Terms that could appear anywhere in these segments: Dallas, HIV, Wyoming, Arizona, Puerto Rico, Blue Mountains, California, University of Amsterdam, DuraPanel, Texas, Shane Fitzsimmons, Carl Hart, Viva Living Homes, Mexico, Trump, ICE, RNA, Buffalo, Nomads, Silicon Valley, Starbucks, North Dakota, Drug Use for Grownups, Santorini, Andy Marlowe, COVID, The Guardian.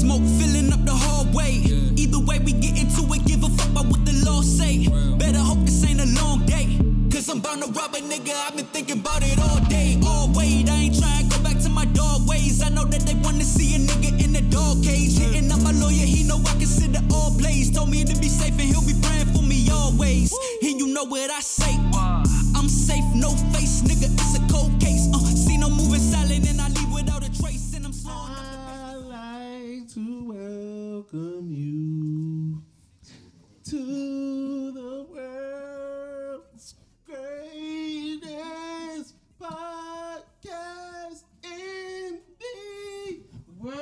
smoke filling up the hallway. Either way we get into it, give a fuck about what the law say. Better hope this ain't a long day, cause I'm bound to rob a nigga. I've been thinking about it all day. Oh wait, I ain't trying to go back to my dog ways. I know that they wanna see a nigga in the dog cage. Hitting up my lawyer, he know I consider all plays. Told me to be safe and he'll be praying for me always. And you know what I say, I'm safe, no face, nigga, it's a cold case. See no moving silent and I leave without a trace. And I'm slowing up the pace. I'd like to welcome you to the world's greatest podcast in the world.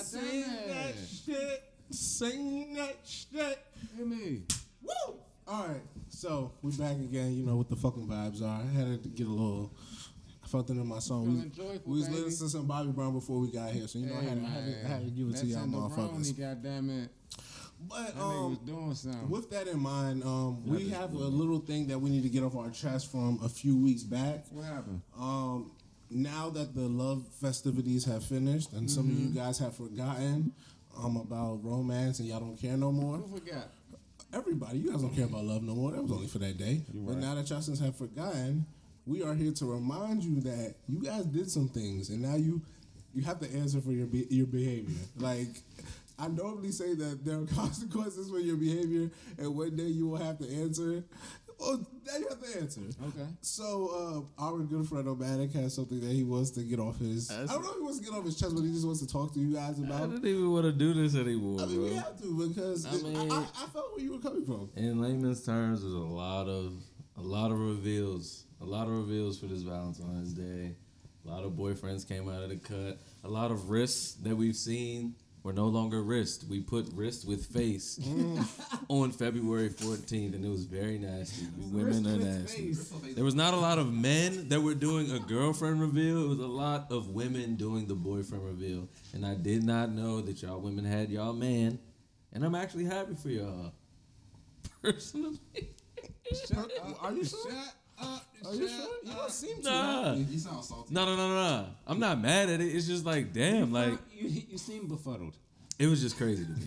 Sing that shit. Sing that shit. Hear me. Woo! Alright, so we back again, you know what the fucking vibes are. I had to get a little, I felt it in my song. We was listening to some Bobby Brown before we got here, so you know I had to give it to y'all motherfuckers. Goddamn it. But with that in mind, we have a little thing that we need to get off our chest from a few weeks back. What happened? Now that the love festivities have finished and some of you guys have forgotten about romance and y'all don't care no more. Who forgot? Everybody. You guys don't care about love no more. That was only for that day. You're but right. Now that y'all since have forgotten, we are here to remind you that you guys did some things and now you have to answer for your behavior. Like, I normally say that there are consequences for your behavior and one day you will have to answer. Well, now you have the answer. Okay. So, our good friend Nomadic has something that he wants to get off his... I don't know if he wants to get off his chest, but he just wants to talk to you guys about... I don't even want to do this anymore, bro. We have to, because I felt where you were coming from. In layman's terms, there's a lot of reveals. A lot of reveals for this Valentine's Day. A lot of boyfriends came out of the cut. A lot of risks that we've seen were no longer wrist. We put wrist with face on February 14th, and it was very nasty. Women are nasty. There was not a lot of men that were doing a girlfriend reveal. It was a lot of women doing the boyfriend reveal, and I did not know that y'all women had y'all man, and I'm actually happy for y'all. Personally. Shut up. Are you sure? Are you sure? You don't seem too happy. You sound salty. No. I'm not mad at it. It's just like, damn, like... You seem befuddled. It was just crazy to me.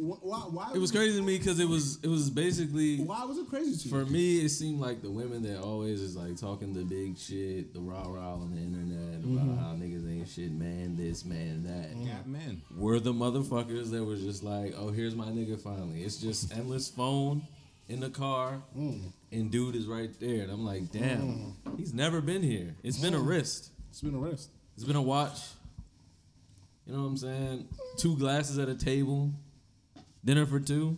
Why it was crazy to me because it was basically... Why was it crazy to you? For me, it seemed like the women that always is like talking the big shit, the rah-rah on the internet about how niggas ain't shit, man this, man that. Yeah, man. Were the motherfuckers that were just like, oh, here's my nigga finally. It's just endless phone in the car. And dude is right there. And I'm like, damn, he's never been here. It's been a wrist. It's been a wrist. It's been a watch. You know what I'm saying? 2 glasses at a table. Dinner for 2.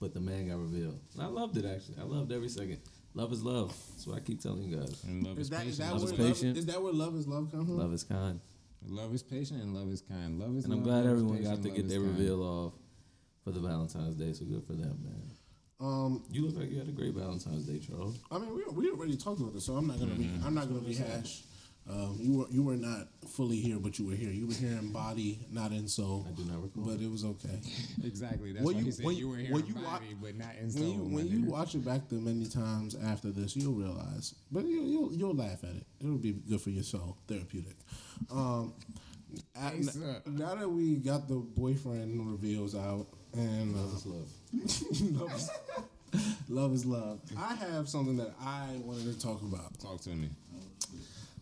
But the man got revealed. And I loved it, actually. I loved every second. Love is love. That's what I keep telling you guys. And love is patient. Is that where love is love comes from? Love is kind. Love is patient and love is kind. Love is and love, I'm glad everyone got to get their reveal off for the Valentine's Day. So good for them, man. You look like you had a great Valentine's Day, Charles. I mean, we already talked about this, so I'm not gonna rehash. You were not fully here, but you were here. You were here in body, not in soul. I do not recall, but it was okay. Exactly. That's why he said you were here in body, but not in soul. When you watch it back the many times after this, you'll realize. But you'll laugh at it. It'll be good for your soul, therapeutic. Now that we got the boyfriend reveals out. And love is love. Love is love. I have something that I wanted to talk about. Talk to me.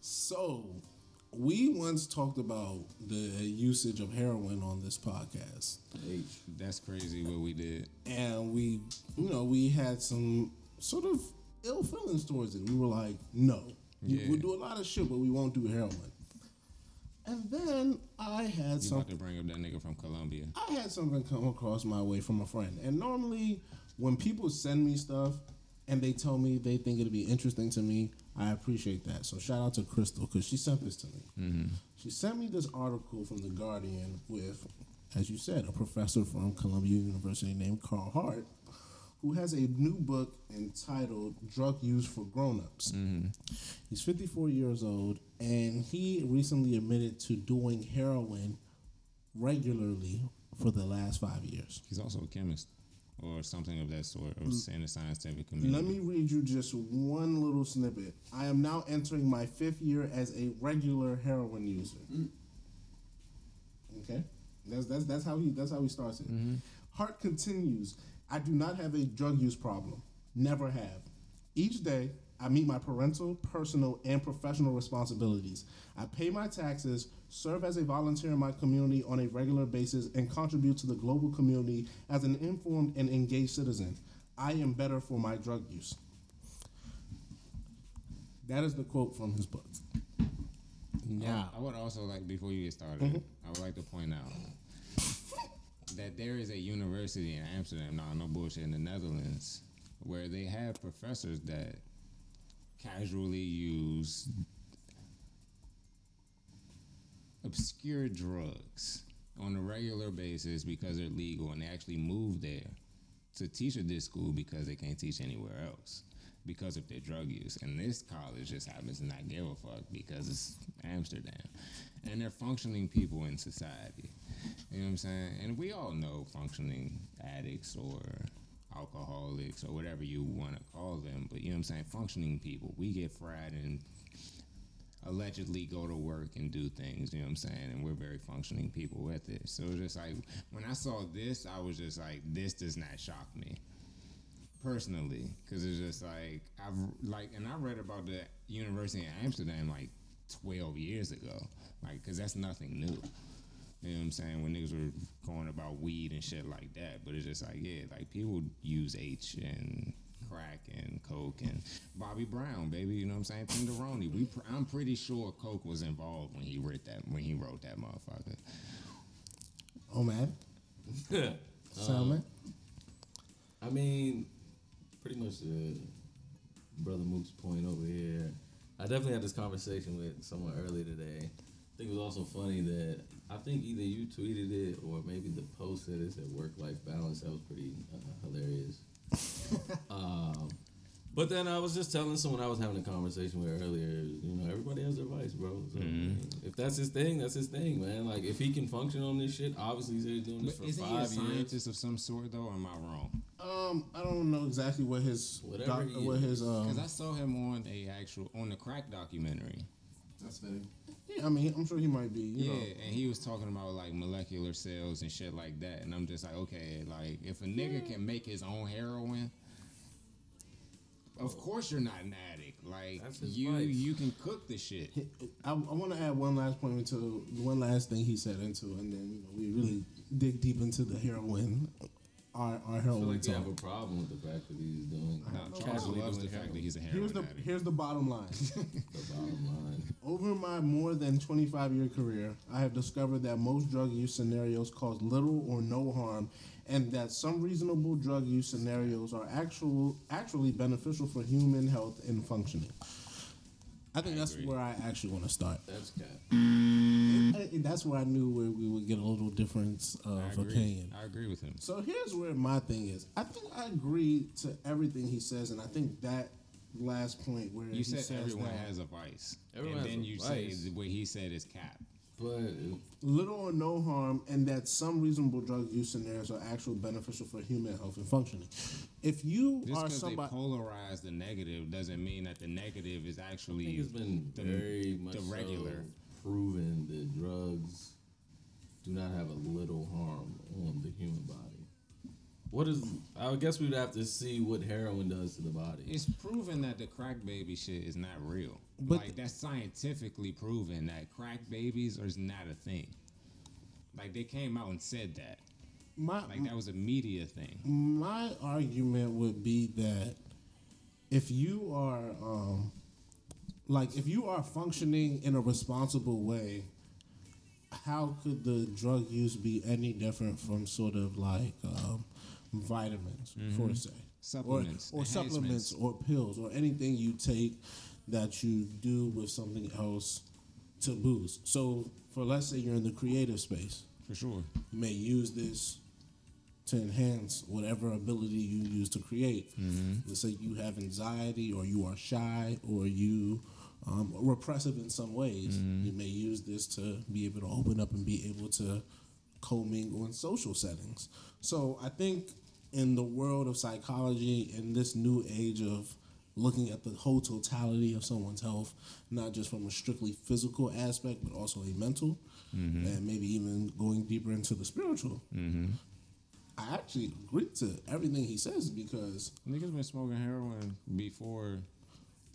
So, we once talked about the usage of heroin on this podcast. That's crazy what we did. And we, we had some sort of ill feelings towards it. We were like, no. Yeah. We'll do a lot of shit, but we won't do heroin. And then I had something... You about to bring up that nigga from Columbia. I had something come across my way from a friend. And normally, when people send me stuff and they tell me they think it'll be interesting to me, I appreciate that. So shout out to Crystal, because she sent this to me. Mm-hmm. She sent me this article from The Guardian with, as you said, a professor from Columbia University named Carl Hart, who has a new book entitled Drug Use for Grownups. Mm-hmm. He's 54 years old, and he recently admitted to doing heroin regularly for the last 5 years. He's also a chemist. or something of that sort, or in the scientific community. Let me read you just one little snippet. I am now entering my 5th year as a regular heroin user. Okay, that's how he starts it. Mm-hmm. Hart continues. I do not have a drug use problem. Never have. Each day, I meet my parental, personal, and professional responsibilities. I pay my taxes, serve as a volunteer in my community on a regular basis, and contribute to the global community as an informed and engaged citizen. I am better for my drug use. That is the quote from his book. Now, I would also like, before you get started, I would like to point out that there is a university in Amsterdam, no bullshit, in the Netherlands, where they have professors that casually use obscure drugs on a regular basis because they're legal, and they actually move there to teach at this school because they can't teach anywhere else because of their drug use. And this college just happens to not give a fuck because it's Amsterdam. And they're functioning people in society. You know what I'm saying? And we all know functioning addicts or alcoholics or whatever you want to call them, but you know what I'm saying, functioning people. We get fried and allegedly go to work and do things, you know what I'm saying, and we're very functioning people with it. So it's just like, when I saw this, I was just like, this does not shock me personally, because it's just like, and I read about the University of Amsterdam like 12 years ago, like, because that's nothing new. You know what I'm saying? When niggas were going about weed and shit like that. But it's just like, yeah, like people use H and crack and coke and Bobby Brown, baby. You know what I'm saying? Pinderoni. I'm pretty sure coke was involved when he wrote that. When he wrote that motherfucker. Oh man. Simon. I mean, pretty much Brother Mook's point over here. I definitely had this conversation with someone earlier today. I think it was also funny that I think either you tweeted it or maybe the post said it, said work-life balance. That was pretty hilarious. But then I was just telling someone I was having a conversation with earlier, you know, everybody has their vice, bro. So, if that's his thing, that's his thing, man. Like, if he can function on this shit, obviously he's doing this for 5 years. Is he a scientist of some sort, though, or am I wrong? I don't know exactly what his... Because I saw him on on the crack documentary. That's funny. Yeah, I mean, I'm sure he might be. You know. And he was talking about like molecular cells and shit like that, and I'm just like, okay, like if a nigga can make his own heroin, of course you're not an addict. Like you can cook the shit. I want to add one last point to one last thing he said into, and then we really dig deep into the heroin. Our heroin. I feel like they have a problem with the fact that he's doing. Charles loves the fact that he's a heroin addict. Here's the bottom line. Over my more than 25-year career, I have discovered that most drug use scenarios cause little or no harm, and that some reasonable drug use scenarios are actually beneficial for human health and functioning. I think that's where I actually want to start. That's good. That's where I knew where we would get a little difference of opinion. I agree with him. So here's where my thing is. I think I agree to everything he says, and I think that last point where you said everyone has a vice, say what he said is cap. But little or no harm, and that some reasonable drug use scenarios are actually beneficial for human health and functioning. If you because they polarize the negative doesn't mean that the negative is actually. I think it's been very much regular proven that drugs do not have a little harm on the human body. I guess we'd have to see what heroin does to the body. It's proven that the crack baby shit is not real. But that's scientifically proven that crack babies are not a thing. Like, they came out and said that. That was a media thing. My argument would be that if you are, functioning in a responsible way, how could the drug use be any different from sort of like... vitamins, for say, supplements, or supplements, or pills, or anything you take that you do with something else to boost. So, for let's say you're in the creative space, for sure, you may use this to enhance whatever ability you use to create. Let's say you have anxiety, or you are shy, or you are repressive in some ways. You may use this to be able to open up and be able to co-mingle in social settings. So I think in the world of psychology, in this new age of looking at the whole totality of someone's health, not just from a strictly physical aspect, but also a mental, and maybe even going deeper into the spiritual. I actually agree to everything he says because niggas been smoking heroin before.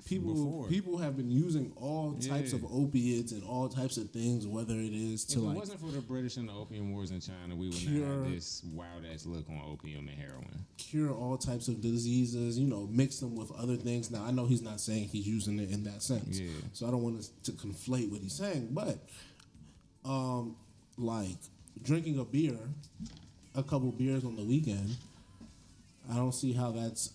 People have been using all types of opiates and all types of things, whether it is to If it wasn't for the British and the opium wars in China, we would not have this wild-ass look on opium and heroin. Cure all types of diseases, you know, mix them with other things. Now, I know he's not saying he's using it in that sense, so I don't want to conflate what he's saying, but, like, drinking a beer, a couple beers on the weekend, I don't see how that's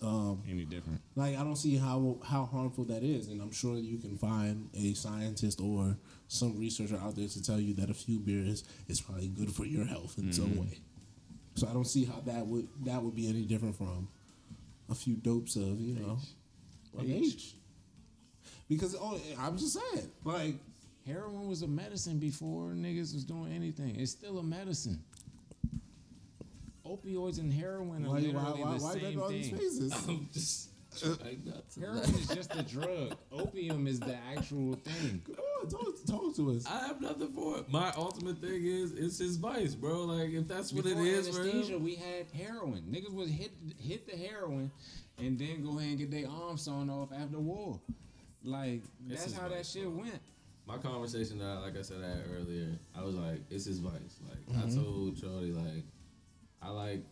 any different. Like, I don't see how harmful that is, and I'm sure you can find a scientist or some researcher out there to tell you that a few beers is probably good for your health in some way. So I don't see how that would be any different from a few dopes of, you know, H. Because I'm just saying, like, heroin was a medicine before niggas was doing anything. It's still a medicine. Opioids and heroin are literally the same thing. I'm just heroin is just a drug. Opium is the actual thing. Come on, talk to us. I have nothing for it. My ultimate thing is it's his vice, bro. Like, if that's what it is, bro. Before anesthesia, we had heroin. Niggas would hit the heroin and then go ahead and get their arms sawn off after war. Like, that's how that shit went. My conversation that, like I said, I had earlier, I was like, it's his vice. Like, I told Charlie, like, I like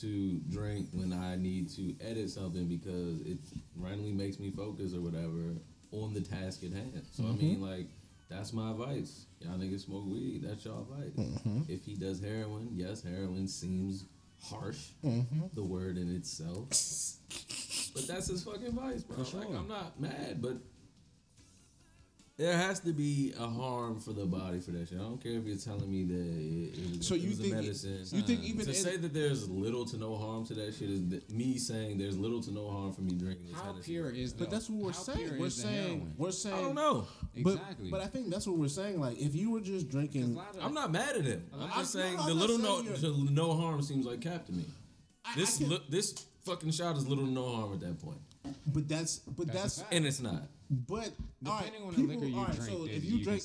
to drink when I need to edit something because it randomly makes me focus or whatever on the task at hand. So, I mean, like, that's my advice. Y'all niggas smoke weed. That's y'all advice. If he does heroin, yes, heroin seems harsh, the word in itself. But that's his fucking advice, bro. Sure. Like, I'm not mad, but there has to be a harm for the body for that shit. I don't care if you're telling me that it was a medicine. You think even to say that there's little to no harm to that shit is me saying there's little to no harm for me drinking this. How pure is that? But that's what we're saying. I don't know. Exactly. But I think that's what we're saying. Like, if you were just drinking, I'm not mad at him. I'm just saying the little no harm seems like cap to me. This fucking shot is little to no harm at that point. But that's and it's not. But depending on the liquor you drink, so if you drink,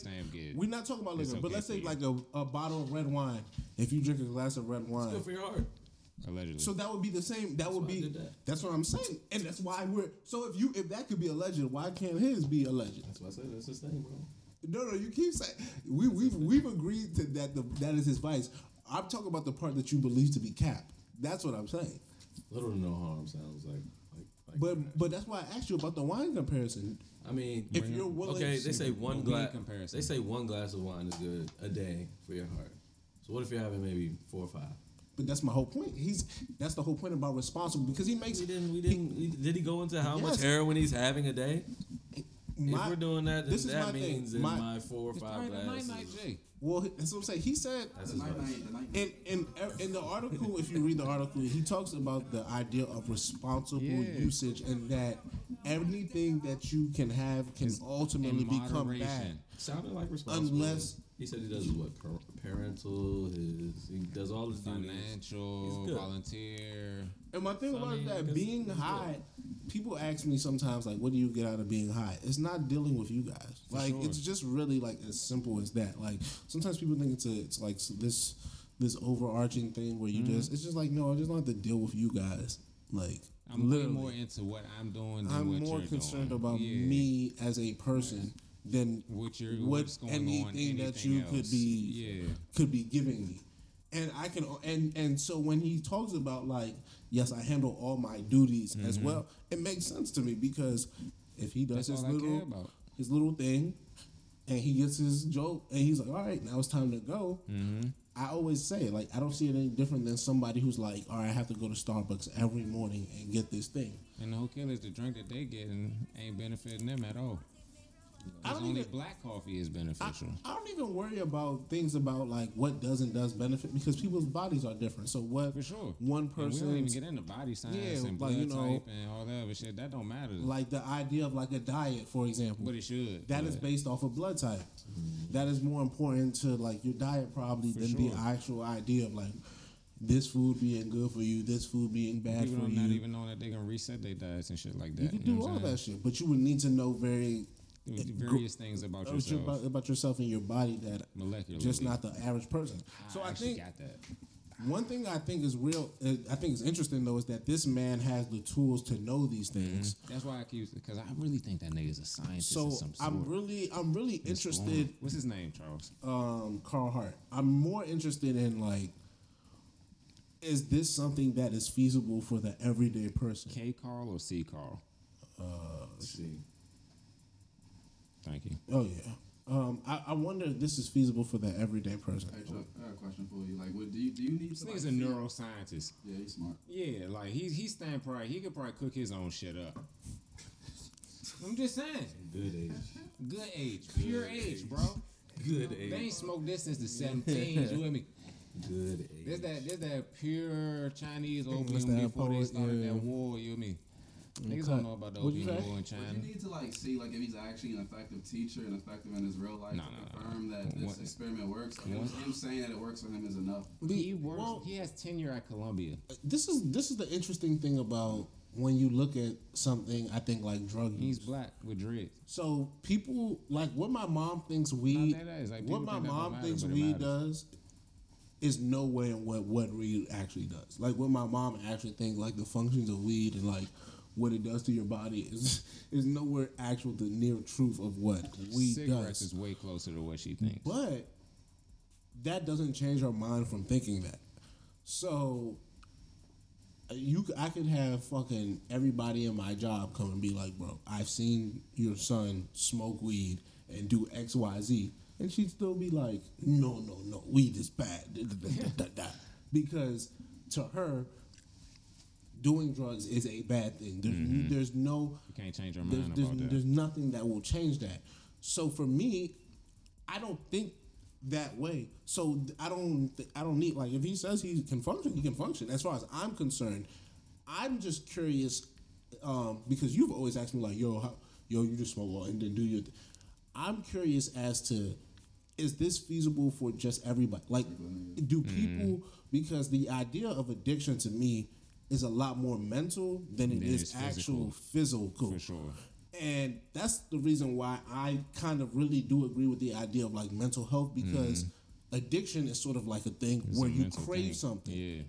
we're not talking about liquor. But let's say like a bottle of red wine. If you drink a glass of red wine, it's good for your heart. Allegedly. So that would be the same. That's what I'm saying, and that's why we're. So if that could be alleged, why can't his be alleged? That's what I said. That's his thing, bro. No, you keep saying we've agreed to that. That is his vice. I'm talking about the part that you believe to be cap. That's what I'm saying. Little to no harm sounds like. But that's why I asked you about the wine comparison. I mean, if you're willing, they say one glass of wine is good a day for your heart. So what if you're having maybe 4 or 5? But that's my whole point. That's the whole point about responsible because he makes. Did he go into how much heroin he's having a day? If we're doing that, then that means in my 4 or 5 glasses. Well, that's what I'm saying. He said, in the article, if you read the article, he talks about the idea of responsible usage and that anything that you can have can ultimately become bad. Sounded like responsible. Unless he said he does what? Parental, he does all his financial, volunteer. And my thing about that, being high, people ask me sometimes, like, what do you get out of being high? It's not dealing with you guys. Like, it's just really, like, as simple as that. Like, sometimes people think it's like this overarching thing where you it's just like, no, I just don't have to deal with you guys. Like, I'm literally more into what I'm doing than what you're doing. I'm more concerned about me as a person than what's going on, anything that you could be giving me. And I can, and so when he talks about like, yes, I handle all my duties as well, it makes sense to me because if he does his little thing and he gets his joke and he's like, all right, now it's time to go. I always say, like, I don't see it any different than somebody who's like, all right, I have to go to Starbucks every morning and get this thing. And the whole kill is the drink that they getting ain't benefiting them at all. Only black coffee is beneficial. I don't even worry about things about like what does and does benefit because people's bodies are different. So what one person, we don't even get into body science and blood type and all that other shit. That don't matter. Like the idea of like a diet, for example. But it should. That is based off of blood type. That is more important to like your diet probably than the actual idea of like this food being good for you, this food being bad for you. People don't not even know that they can reset their diets and shit like that. You can do all that shit, but you would need to know various things about yourself. About yourself and your body that just not the average person. So I think got that. One thing I think is real, I think is interesting though, is that this man has the tools to know these things. Mm-hmm. That's why I keep, because I really think that nigga's a scientist. So of some sort. I'm really interested. What's his name, Charles? Carl Hart. I'm more interested in like, is this something that is feasible for the everyday person? K Carl or C Carl? C. Thank you. Oh yeah. I wonder if this is feasible for the everyday person. Hey, Chuck, I got a question for you. Like, what do you need? This nigga's like, a neuroscientist. Yeah, he's smart. Yeah, like he's he could probably cook his own shit up. I'm just saying. Good age, pure age, bro. Good age. They ain't smoked this since the 17s. You hear me? Good age. There's that pure Chinese opium before they started that war. You hear me? Niggas don't know about the opium war in China. But you need to like see like if he's actually an effective teacher and effective in his real life to confirm that this experiment works. Like him saying that it works for him is enough. He has tenure at Columbia. This is the interesting thing about when you look at something. I think like drug use. He's black with dreads. So people like what my mom thinks weed. Like, what my mom thinks weed does is no way in what weed actually does. Like what my mom actually thinks like the functions of weed and like. What it does to your body is nowhere actual the near truth of what weed does. Cigarettes is way closer to what she thinks. But that doesn't change her mind from thinking that. So I could have fucking everybody in my job come and be like, bro, I've seen your son smoke weed and do X, Y, Z. And she'd still be like, no, weed is bad. Because to her, doing drugs is a bad thing. There's no... You can't change your mind about that. There's nothing that will change that. So for me, I don't think that way. So I don't need... Like, if he says he can function, he can function. As far as I'm concerned, I'm just curious because you've always asked me, like, yo, you just smoke and then do your... I'm curious as to, is this feasible for just everybody? Like, do people... Because the idea of addiction to me... is a lot more mental than it is actual physical. For sure. And that's the reason why I kind of really do agree with the idea of like mental health, because addiction is sort of like a thing where you crave something. Yeah.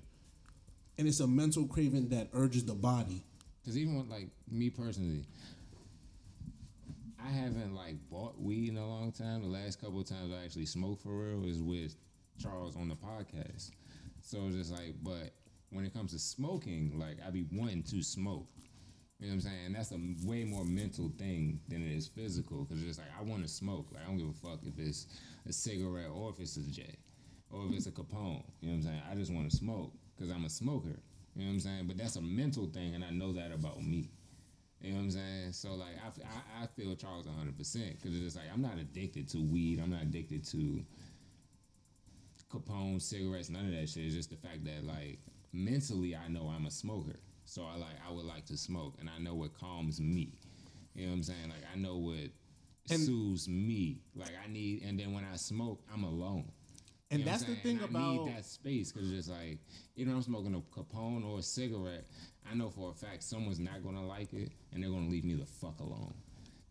And it's a mental craving that urges the body. Because even with like me personally, I haven't like bought weed in a long time. The last couple of times I actually smoked for real is with Charles on the podcast. So it's just like, but when it comes to smoking, like, I be wanting to smoke. You know what I'm saying? That's a way more mental thing than it is physical. Because it's like, I want to smoke. Like, I don't give a fuck if it's a cigarette or if it's a J or if it's a Capone. You know what I'm saying? I just want to smoke because I'm a smoker. You know what I'm saying? But that's a mental thing, and I know that about me. You know what I'm saying? So, like, I feel Charles 100% because it's just like, I'm not addicted to weed. I'm not addicted to Capone, cigarettes, none of that shit. It's just the fact that, like... mentally, I know I'm a smoker, so I would like to smoke, and I know what calms me. You know what I'm saying? Like I know what soothes me. Like I need, and then when I smoke, I'm alone. And that's the thing about I need that space because it's like even if I'm smoking a Capone or a cigarette, I know for a fact someone's not gonna like it, and they're gonna leave me the fuck alone.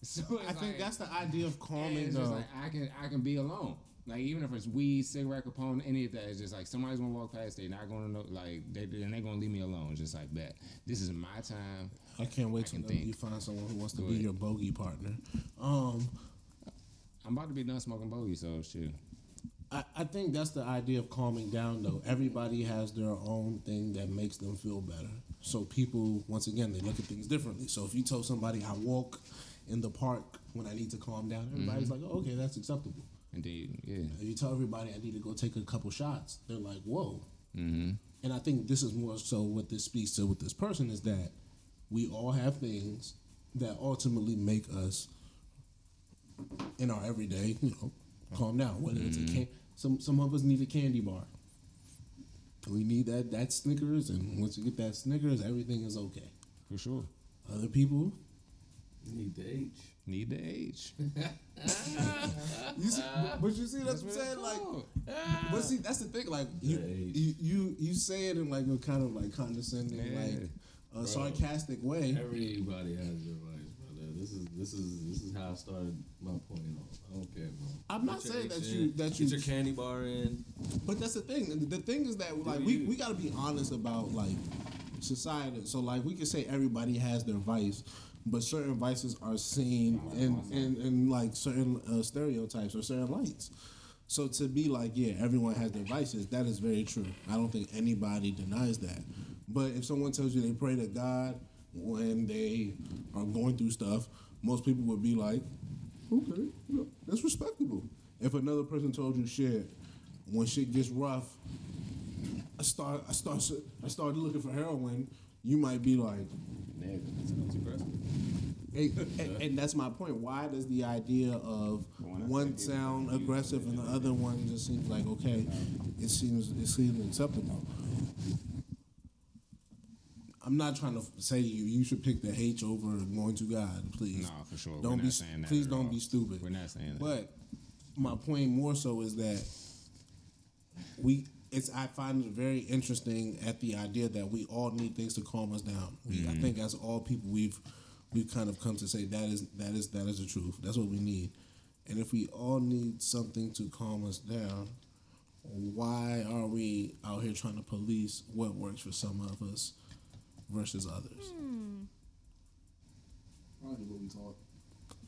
So I think that's the idea of calming. It's just like I can be alone. Like, even if it's weed, cigarette, Capone, any of that, it's just like, somebody's going to walk past, they're not going to know, like, they're going to leave me alone. It's just like, bet. This is my time. I can't wait till you find someone who wants to be your bogey partner. I'm about to be done smoking bogey, so shit. I think that's the idea of calming down, though. Everybody has their own thing that makes them feel better. So people, once again, they look at things differently. So if you told somebody, I walk in the park when I need to calm down, everybody's like, oh, okay, that's acceptable. Indeed, yeah. You tell everybody I need to go take a couple shots. They're like, whoa. Mm-hmm. And I think this is more so what this speaks to with this person is that we all have things that ultimately make us in our everyday, you know, calm down. Whether it's a some of us need a candy bar. We need that Snickers, and once you get that Snickers, everything is okay. For sure. Other people Need the H. Need the H. but you see, that's what I'm saying. Like, but see, that's the thing. Like, you say it in like a kind of like condescending, like a sarcastic way. Everybody has their rights, brother. This is how I started my point. I don't care, bro. I'm not saying that you get your candy bar in. But that's the thing. The thing is that like we gotta be honest about like society. So like we can say everybody has their vice. But certain vices are seen in like certain stereotypes or certain lights. So to be like, yeah, everyone has their vices, that is very true. I don't think anybody denies that. But if someone tells you they pray to God when they are going through stuff, most people would be like, okay, yeah, that's respectable. If another person told you shit, when shit gets rough, I started looking for heroin, you might be like, and that's my point. Why does the idea of one sound aggressive and the other one just seems like okay? It seems acceptable. I'm not trying to say you should pick the H over going to God. Please, no, for sure. Don't be saying that. Please don't be stupid. We're not saying that. But my point more so is that we. I find it very interesting at the idea that we all need things to calm us down. I think as all people we've kind of come to say that is the truth. That's what we need. And if we all need something to calm us down, why are we out here trying to police what works for some of us versus others? Probably what we talk.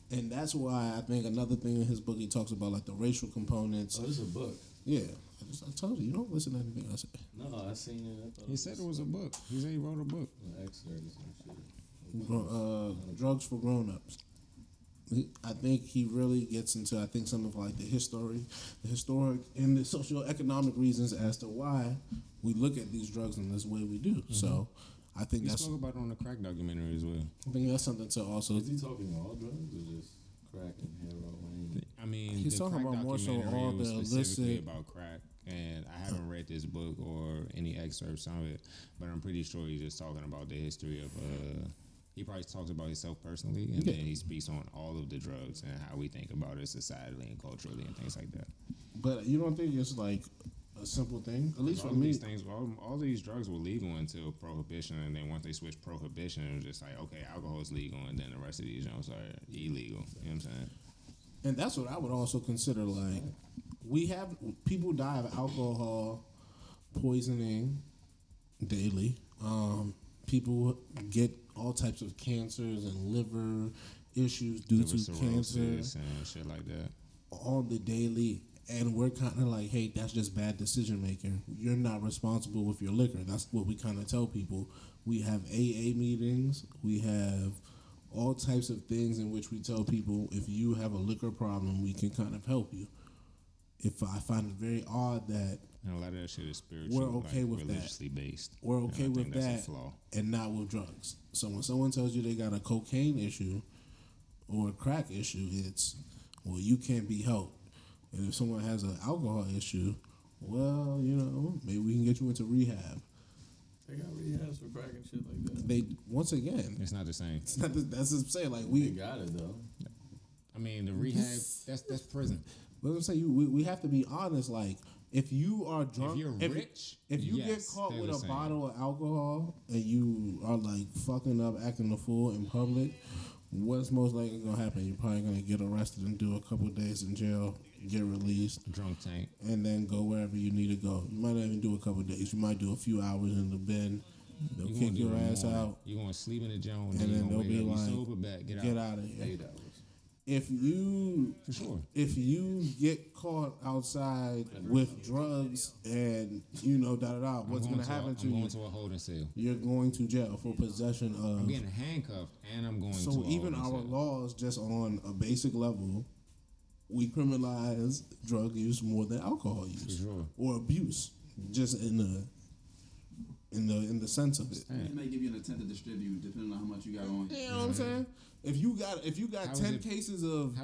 And that's why I think another thing in his book he talks about like the racial components. Oh, this is a book. Yeah. I told you don't listen to anything I said. No, I seen it. He said it was a book. He said he wrote a book. An excerpt or some shit. Drugs for Grownups. I think he really gets into some of like the historic and the socioeconomic reasons as to why we look at these drugs in this way we do. Mm-hmm. So I think that's spoke about it on the crack documentary as well. I think that's something to also. Is he talking all drugs or just crack and heroin? I mean, he's talking about more so all the specifically about crack. And I haven't read this book or any excerpts of it, but I'm pretty sure he's just talking about the history of. He probably talks about himself personally, and then he speaks on all of the drugs and how we think about it societally and culturally and things like that. But you don't think it's like a simple thing? At least for me, all these drugs were legal until prohibition, and then once they switched prohibition, it was just like, okay, alcohol is legal, and then the rest of these drugs are illegal. You know what I'm saying? And that's what I would also consider like. We have people die of alcohol poisoning daily. People get all types of cancers and liver issues due to cancer and shit like that on the daily. And we're kind of like, hey, that's just bad decision making. You're not responsible with your liquor. That's what we kind of tell people. We have AA meetings. We have all types of things in which we tell people if you have a liquor problem, we can kind of help you. If I find it very odd that and a lot of that shit is spiritual, we're okay with religiously that. Based. We're okay with that, and not with drugs. So when someone tells you they got a cocaine issue or a crack issue, it's well, you can't be helped. And if someone has an alcohol issue, well, you know, maybe we can get you into rehab. They got rehabs for crack and shit like that. They once again, it's not the same. It's not. That's what I'm saying. Like we got it though. I mean, the rehab. That's prison. But I'm saying we have to be honest. Like, if you are drunk, if you're rich, if you get caught with a bottle of alcohol and you are like fucking up, acting a fool in public, what's most likely gonna happen? You're probably gonna get arrested and do a couple of days in jail, get released, drunk tank, and then go wherever you need to go. You might not even do a couple of days. You might do a few hours in the bin. They'll kick your ass out. You're gonna sleep in the jail, and then they'll be like, sober back, get out of here. If you get caught outside with drugs and you know what's going to happen to you? I'm going to a holding cell. You're going to jail for possession of. I'm getting handcuffed and I'm going. So even our laws, just on a basic level, we criminalize drug use more than alcohol use or abuse, just in the sense of it. They may give you an intent to distribute depending on how much you got on you. You know what I'm saying? If you got 10 cases of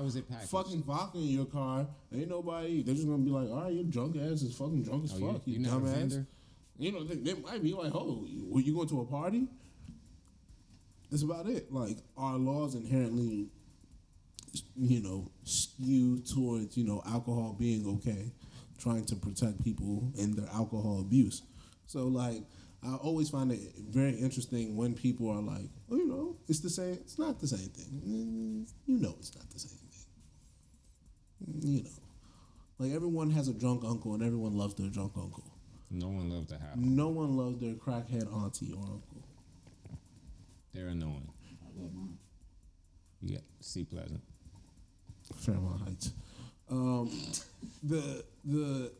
fucking vodka in your car, ain't nobody, they're just gonna be like, all right, your drunk ass is fucking drunk as fuck, you dumbass. You know, they might be like, oh, were you going to a party? That's about it. Like, our laws inherently, you know, skew towards, you know, alcohol being okay, trying to protect people and their alcohol abuse. So, like, I always find it very interesting when people are like, oh, you know, it's the same. It's not the same thing. You know, it's not the same thing. You know, like, everyone has a drunk uncle and everyone loves their drunk uncle. No one loves the house. No one loves their crackhead auntie or uncle. They're annoying. I love mine. Yeah, C Pleasant. Fairmont Heights. The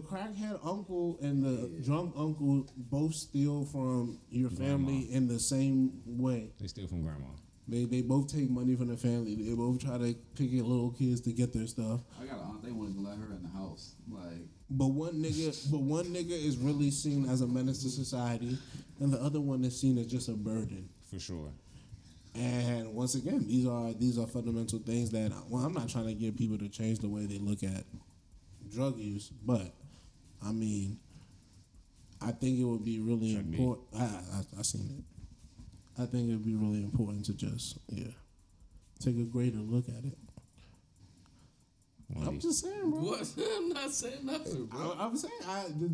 crackhead uncle and the drunk uncle both steal from your family in the same way. They steal from grandma. They both take money from the family. They both try to picket little kids to get their stuff. I got an aunt, they wanted to let her in the house. Like, but one nigga is really seen as a menace to society, and the other one is seen as just a burden. For sure. And once again, these are fundamental things that, well, I'm not trying to get people to change the way they look at drug use, but I mean, I think it would be really important. I seen it. I think it would be really important to just take a greater look at it. I'm just saying, bro. What? I'm not saying nothing, bro. I'm saying I have no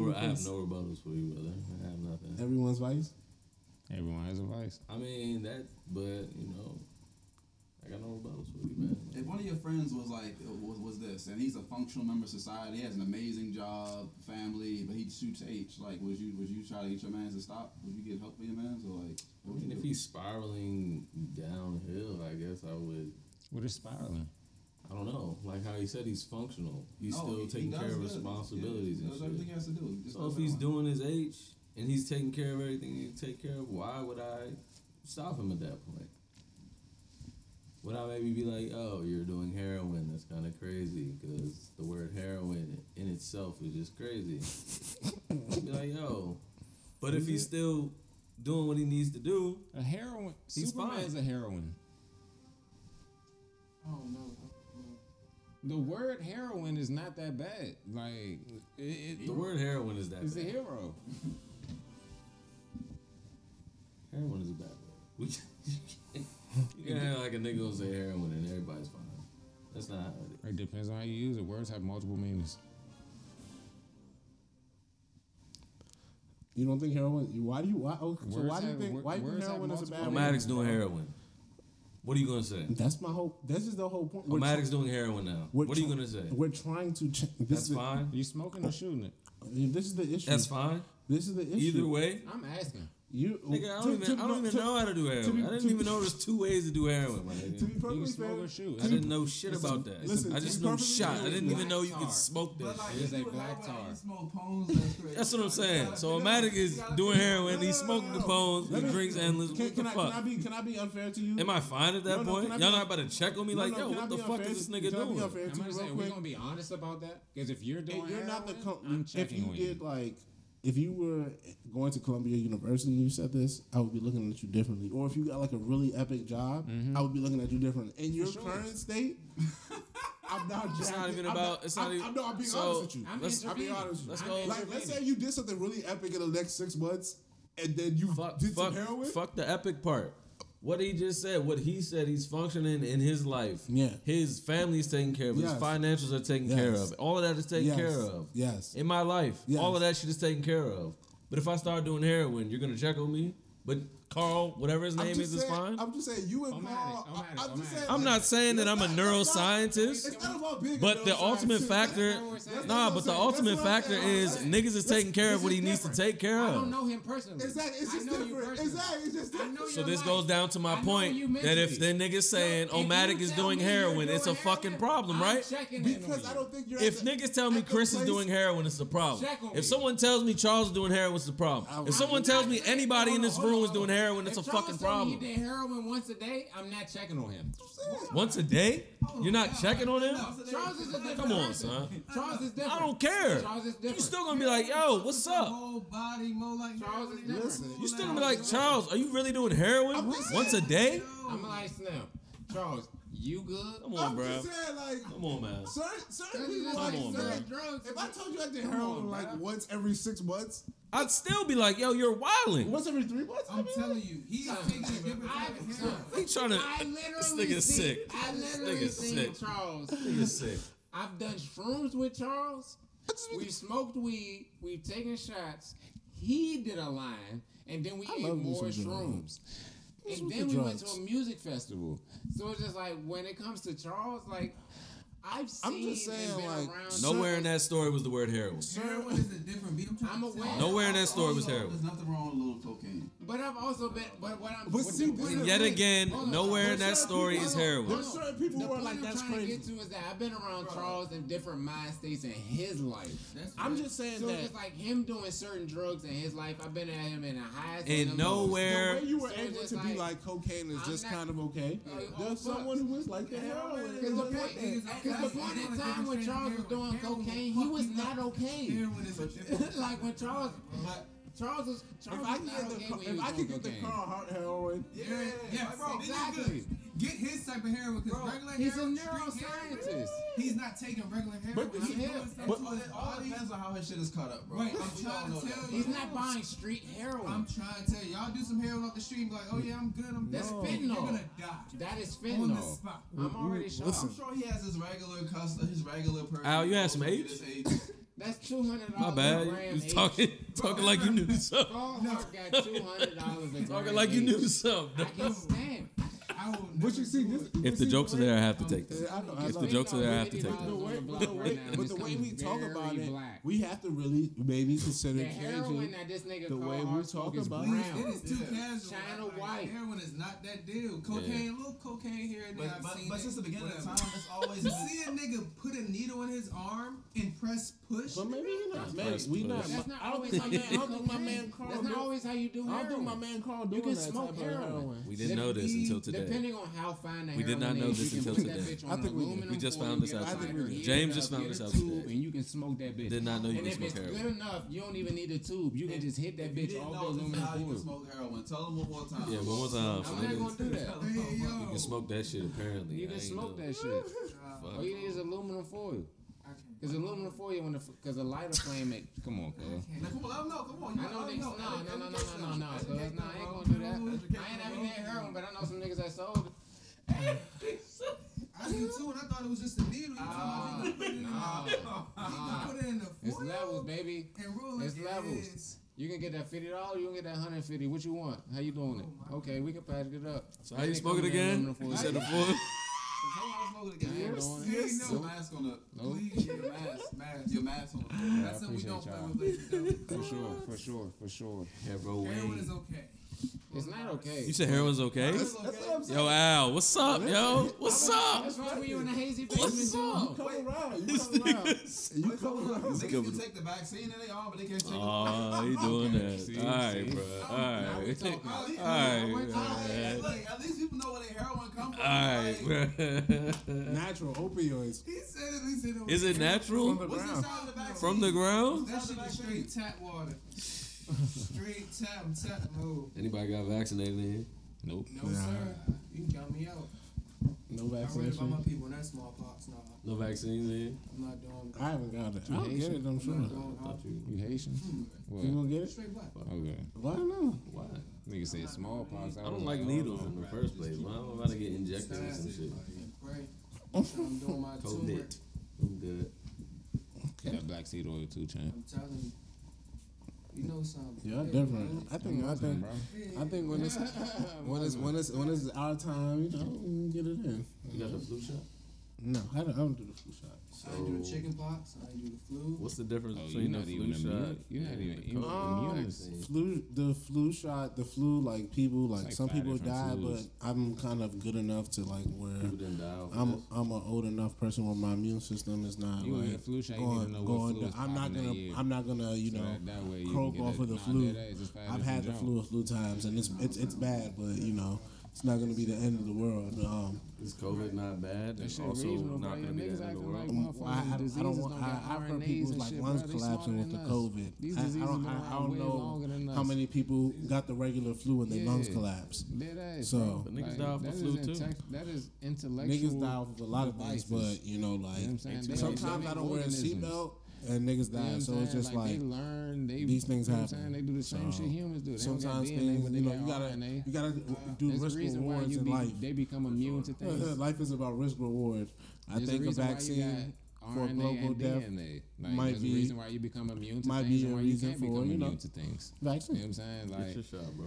rebuttals for you, brother. I have nothing. Everyone's vice. Everyone has a vice. I mean that, but you know, I got no rebuttals for you, man. If one of your friends was like, was this, and he's a functional member of society, he has an amazing job, family, but he shoots H. Like, would you try to get your man's to stop? Would you get help for your man's, or like? I mean, if he's spiraling downhill, I guess I would. What is spiraling? I don't know. Like how he said, he's functional. He's still taking care of responsibilities and shit. He does everything he has to do. So if he's doing his H and he's taking care of everything he can take care of, why would I stop him at that point? Would I maybe be like, oh, you're doing heroin, that's kind of crazy, because the word heroin in itself is just crazy. I'd be like, yo. But if he's still doing what he needs to do, a heroin, he's Superman fine. Is a heroin. Oh, no. The word heroin is not that bad. Like, the word heroin is that bad. It's a hero. Heroin is a bad word. You can have like a nigga who say heroin and everybody's fine. That's not how it is. It depends on how you use it. Words have multiple meanings. You don't think heroin? Why do you think heroin is a bad word? Maddox doing heroin. What are you gonna say? That's my whole. This is the whole point. Maddox doing heroin now. What are you gonna say? We're trying to. That's fine. You smoking or shooting it? This is the issue. That's fine. This is the issue. Either way, I'm asking. You, nigga, I don't even know how to do heroin. I didn't even know there's two ways to do heroin, my nigga. To be perfectly fair, I didn't know shit about that. Listen, I just know shot. I didn't even know you could smoke that. Like, it's a black tar. That's what I'm saying. So Matic is doing heroin. He's smoking the bones. He drinks endless. What the fuck? Can I be unfair to you? Am I fine at that point? Y'all not about to check on me like, yo, what the fuck is this nigga doing? I'm just saying, we're gonna be honest about that, because if you're doing heroin, I'm checking on you. If you did like. If you were going to Columbia University and you said this, I would be looking at you differently. Or if you got like a really epic job, I would be looking at you differently. In your current state, I'm not. It's not even about. It's not even. I'm being honest with you. I'm being honest with you. Like, let's say you did something really epic in the next 6 months, and then you did some heroin. Fuck the epic part. What he just said, he's functioning in his life. Yeah. His family's taken care of. Yes. His financials are taken care of. All of that is taken care of. Yes. In my life, all of that shit is taken care of. But if I start doing heroin, you're going to check on me? But Carl, whatever his name is fine? I'm just saying, you and Carl... I'm not saying that I'm a neuroscientist, but the ultimate factor... Nah, but the ultimate factor is niggas is taking care of what he needs to take care of. I don't know him personally. Exactly, it's just different. So this goes down to my point that if the nigga's saying Omatic is doing heroin, it's a fucking problem, right? Because I don't think you're... If niggas tell me Chris is doing heroin, it's a problem. If someone tells me Charles is doing heroin, it's a problem. If someone tells me anybody in this room is doing heroin, it's a fucking problem. If he did heroin once a day, I'm not checking on him. Once a day? You're not checking on him? No, Charles is a different Come on, son. Charles is different. I don't care. You're still going to be like, yo, what's up? Charles is different. You're still going to be like, Charles, are you really doing heroin once a day? I'm like, Snap. Charles, You good? Come on, bro. Like, come on, man. Certain people like certain drugs. If I told you I did heroin like once every 6 months, I'd still be like, yo, you're wilding. Once every 3 months? I'm telling you. He's taking a different type of heroin. He's trying to. This nigga's sick. I literally seen Charles. This nigga's sick. I've done shrooms with Charles. We've smoked weed. We've taken shots. He did a line. And then we ate more shrooms. And then we went to a music festival. So it's just like, when it comes to Charles, like, I've seen and been around. Nowhere in that story was the word heroin. Heroin is a different beat. I'm aware. Nowhere in that story was heroin. There's nothing wrong with little cocaine. But I've also been, but what I'm... But yet again, nowhere in that story is heroin. There's certain people who are like, that's crazy. The point I'm trying to get to is that I've been around Charles in different mind states in his life. I'm just saying that. So it's like him doing certain drugs in his life. I've been at him in the highest... And nowhere... The way you were able to be like, cocaine is just kind of okay. There's someone who was like the heroin. Because the point is... Because the point in time when Charles was doing cocaine, he was not okay. Like when Charles was not okay when he was doing cocaine. If I could get the Carl Hart heroin. Yeah, bro, exactly. Get his type of heroin because regular heroin. He's a neuroscientist. He's not taking regular heroin. But all depends on how his shit is cut up, bro. Wait, I'm trying to tell you. He's not buying street heroin. I'm trying to tell you. Y'all do some heroin off the street and be like, oh yeah, I'm good, I'm good. That's fentanyl. You're going to die. That is fentanyl. On the spot. I'm already sure. I'm sure he has his regular customer, his regular person. Al, you had some age? That's $200. My bad. You was talking like you knew something. Hart got $200 a gram. Talking like you knew something. I can't stand. But you see, if the jokes are there, I have to take them. If the jokes are there, I have to take them. But the way we talk about it, we have to really maybe consider changing the way we talk about it. It is too casual. China white. Heroin is not that deal. Cocaine, little cocaine here and there. But since the beginning of time, it's always... You see a nigga put a needle in his arm and press push? But maybe you're not. That's not always how you do heroin. I don't think my man Carl doing that. You can smoke heroin. We didn't know this until today. Depending on how fine the heroin is, we did not know this until today. I think we just found this out. James just found this out today. And you can smoke that bitch. Did not know you could smoke heroin. And if it's good enough, you don't even need a tube. You can just hit that bitch all day long. How you can smoke heroin? Tell them one more time. Yeah, one more time. I'm not gonna do that. You can smoke that shit. Apparently, you can smoke that shit. All you need is aluminum foil. Because aluminum foil, because a lighter flame, it... Come on, cuz. Come on. No, cuz. I ain't gonna do that. I ain't having that heroin, but I know some niggas that sold it. I knew too, and I thought it was just a needle. You put it in the foil. It's levels, baby. It's levels. You can get that $50, you can get that $150. What you want? How you doing it? Okay, we can package it up. So how you smoke it again? You said the foil? Your mask on. That's something we don't play with. For sure. Yeah, bro. Heroin is okay. It's not okay. You said heroin's okay? That's yo, Al, what's up, yo? What's up? That's why you in a hazy basement. You come around. They can take the vaccine and they all, but they can't take it. Oh, he doing that. All right, bro. Look, at least people know where their heroin comes from. All right, bro. Natural opioids. He said at least it was. Is it natural? From the ground? That shit is straight tap water. Straight tap move. Anybody got vaccinated in here? Nope. No, sir. You can count me out. No vaccines. I'm worried about my people and that smallpox. No vaccines in here? I'm not doing that. I haven't got it. I don't get it, I'm sure. You Haitian? What? You gonna get it? Straight black. Okay. Why not? Why? Niggas say smallpox. I don't like needles in the first place. Why am I about to get injected with some shit? I'm doing my tumor. I'm good. Got black seed oil too, champ. I'm telling you. You know something. Yeah, different. I think when it's our time, you know, get it in. You got the flu shot? No, I don't do the flu shot. So I do the chicken pox. I do the flu. What's the difference between the flu shot? You're not even immune. The flu shot, like people, like some people die, but I'm kind of good enough to like where I'm an old enough person where my immune system is not like going. I'm not gonna croak off of the flu. I've had the flu a few times and it's bad, but you know. it's not going to be the end of the world. Is COVID not bad? It's also not going to be the end of the world. I've heard people's like lungs collapsing with the COVID. I don't know how many people got the regular flu and their lungs collapsed. So but niggas die off the flu too. That is intellectual. Niggas die off of a lot of things, but you know, like sometimes I don't wear a seatbelt. And niggas die, so it's just like they learn, these things happen. They do the same shit humans do. They sometimes things, you know, you gotta do risk rewards in life. They become immune to things. Life is about risk reward. I think a vaccine for global death might be the reason why you become immune to things. Might be a reason for immune to things. Vaccine. You know what I'm saying? Like, get your shot, bro.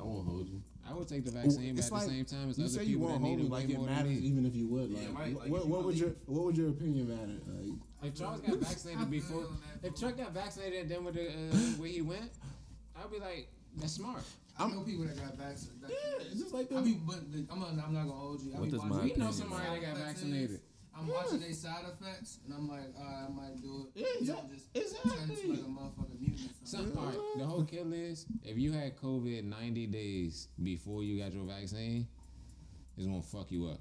I won't hold you. I would take the vaccine, but at the same time, as other people that need it. You say you won't hold it, like it matters, even if you would. What would your opinion matter? Like, if Trump got vaccinated before, if Trump got vaccinated, then with the where he went, I'd be like, that's smart. I know people that got vaccinated. Yeah, it's just like that. I'm not gonna hold you. We know somebody that got vaccinated. I'm watching their side effects, and I'm like, all right, I might do it. Yeah, exactly. Tense like a motherfucking mutant. The whole kill is, if you had COVID 90 days before you got your vaccine, it's going to fuck you up.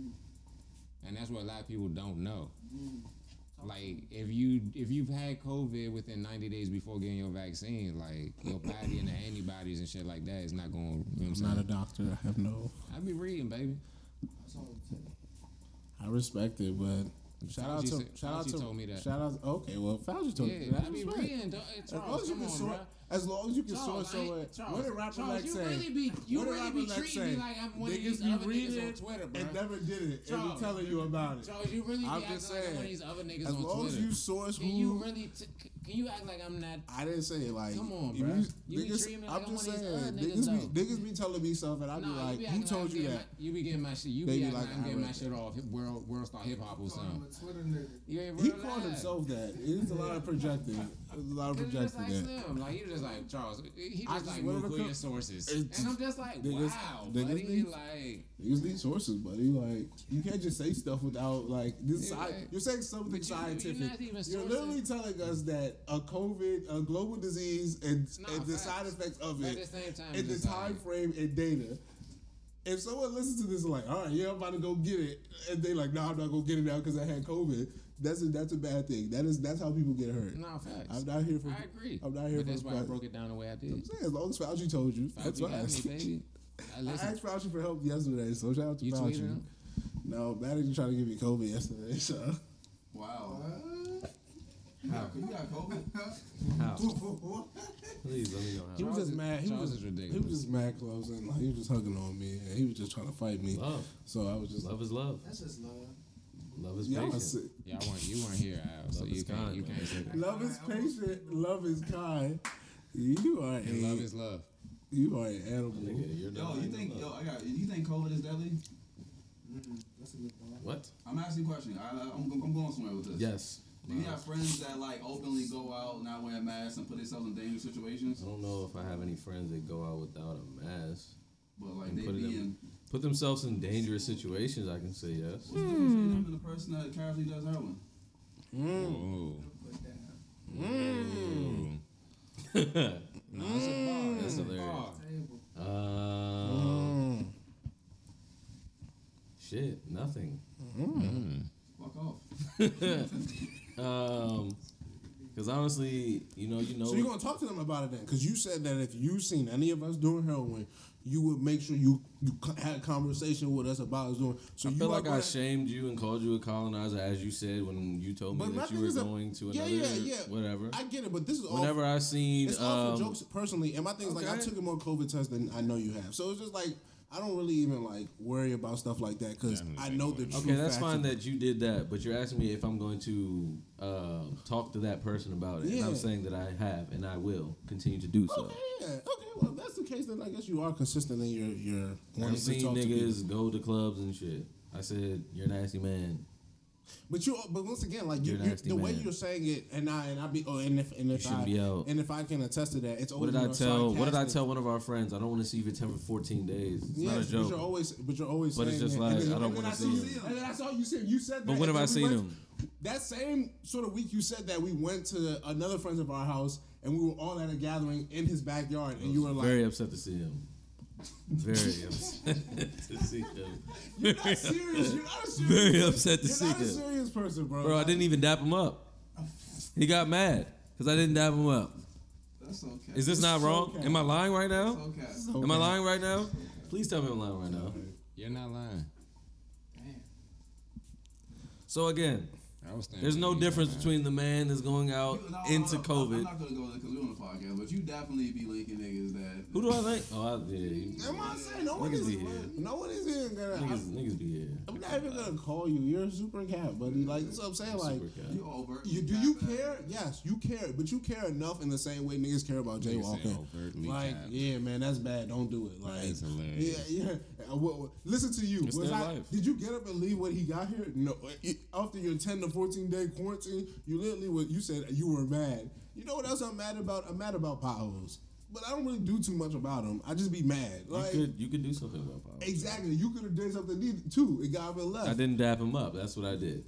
Mm. And that's what a lot of people don't know. Mm. Like, if you've had COVID within 90 days before getting your vaccine, like, your body and the antibodies and shit like that is not going to, you know what I'm saying? I'm not a doctor. I have no... I be reading, baby. That's all I'm saying. I respect it, but shout out to Fauci told me that. Okay, well, Fauci told me that. I mean, as long as you can source it. What did Rapper Lex say? You really be treating me like I'm one of these other niggas on Twitter, bro. It never did it, Charles, and we telling you about it. Charles, you really be acting like I'm one of these other niggas on Twitter. As long as you source who... Can you act like I'm not... I didn't say it, like... Come on, bro. You be treating me like I'm one of these other niggas. Niggas be telling me stuff, and I be like, who told you that? You be getting my shit. You be acting like I'm getting my shit off. World Star Hip Hop or something. He called himself that. There's a lot of projecting. There. Like, he was just like, Charles, he just like, Google your sources. And I'm just like, wow, buddy. Like, use these sources, buddy. Like, you can't just say stuff without, like, this. You're saying something scientific. You're literally telling us that a global disease, and the side effects of it, and the time frame and data. If someone listens to this like, all right, yeah, I'm about to go get it, and they like, no, I'm not going to get it now because I had COVID, that's a bad thing. That's how people get hurt. No, facts. I agree. I'm not here for... But that's why I broke it down the way I did. I'm saying, as long as Fauci told you, that's why. I asked Fauci for help yesterday, so shout out to Fauci. No, Maddox tried to give me COVID yesterday, so... Wow. How? You got COVID? How? Please let me know how. He was just mad. He was just mad close, and like, he was just hugging on me, and he was just trying to fight me. Love. So I was just... Love is love. That's just love. Love is patient. Yeah, you weren't here, Al, so you can't say that. Love is patient. Love is kind. You are... And love is love. You are an animal. You think COVID is deadly? Mm-mm. That's a good point. What? I'm asking a question. I'm going somewhere with this. Yes. Do you have friends that like openly go out, not wear masks, and put themselves in dangerous situations? I don't know if I have any friends that go out without a mask. But like put themselves in dangerous situations, I can say yes. What's the difference between the person that casually does heroin? Mm. Mm. No, it's a bar. That's hilarious. Shit, nothing. Mm. Fuck off. Because honestly, you know. So you're gonna talk to them about it then? Because you said that if you seen any of us doing heroin, you would make sure you had a conversation with us about us doing. So I feel like I shamed you and called you a colonizer, as you said when you told me that you were going to another. Yeah. Whatever. I get it, but this is all. Whenever I seen, it's all for jokes personally, and my thing is like I took more COVID tests than I know you have, so it's just like. I don't really even like worry about stuff like that because I know the truth. Okay, that's fine that you did that, but you're asking me if I'm going to talk to that person about it. Yeah. And I'm saying that I have, and I will continue to do so. Okay, well, if that's the case, then I guess you are consistent in your. I've seen niggas go to clubs and shit. I said, you're a nasty man. But once again, like the way you're saying it, and if I can attest to that, it's always. What did I tell one of our friends? I don't want to see you for 14 days. It's not a joke. But you're always. But it's just like I don't want to see him. And then I saw you said that. But when have I seen him? That same sort of week you said that we went to another friend of our house and we were all at a gathering in his backyard, and you were like very upset to see him. Very upset to see him. You're not serious. You're not a serious person. Very upset to see him. You're not a serious person, bro. Bro, I didn't even dap him up. He got mad because I didn't dap him up. That's okay. Is this not wrong? Am I lying right now? That's okay. Am I lying right now? Please tell me I'm lying right now. You're not lying. Man. So again, there's no difference between the man that's going out into COVID. I'm not going to go there because we're on the podcast, but you definitely be linking niggas that. Who do I think? Oh, I did. Am I saying no one is here? No one is here. Niggas be here. I'm not even going to call you. You're a super cat, buddy. Like, that's what I'm saying. Like, you over. Do you care? Yes, you care, but you care enough in the same way niggas care about jaywalking. Like, yeah, man, that's bad. Don't do it. Like, that's hilarious. Yeah. Listen to you. Did you get up and leave when he got here? No. After your 10 to 14 day quarantine, you literally you said you were mad. You know what else I'm mad about? I'm mad about potholes, but I don't really do too much about them. I just be mad. Like, you could do something about potholes. Exactly, you could have done something too. It got me left. I didn't dap him up. That's what I did.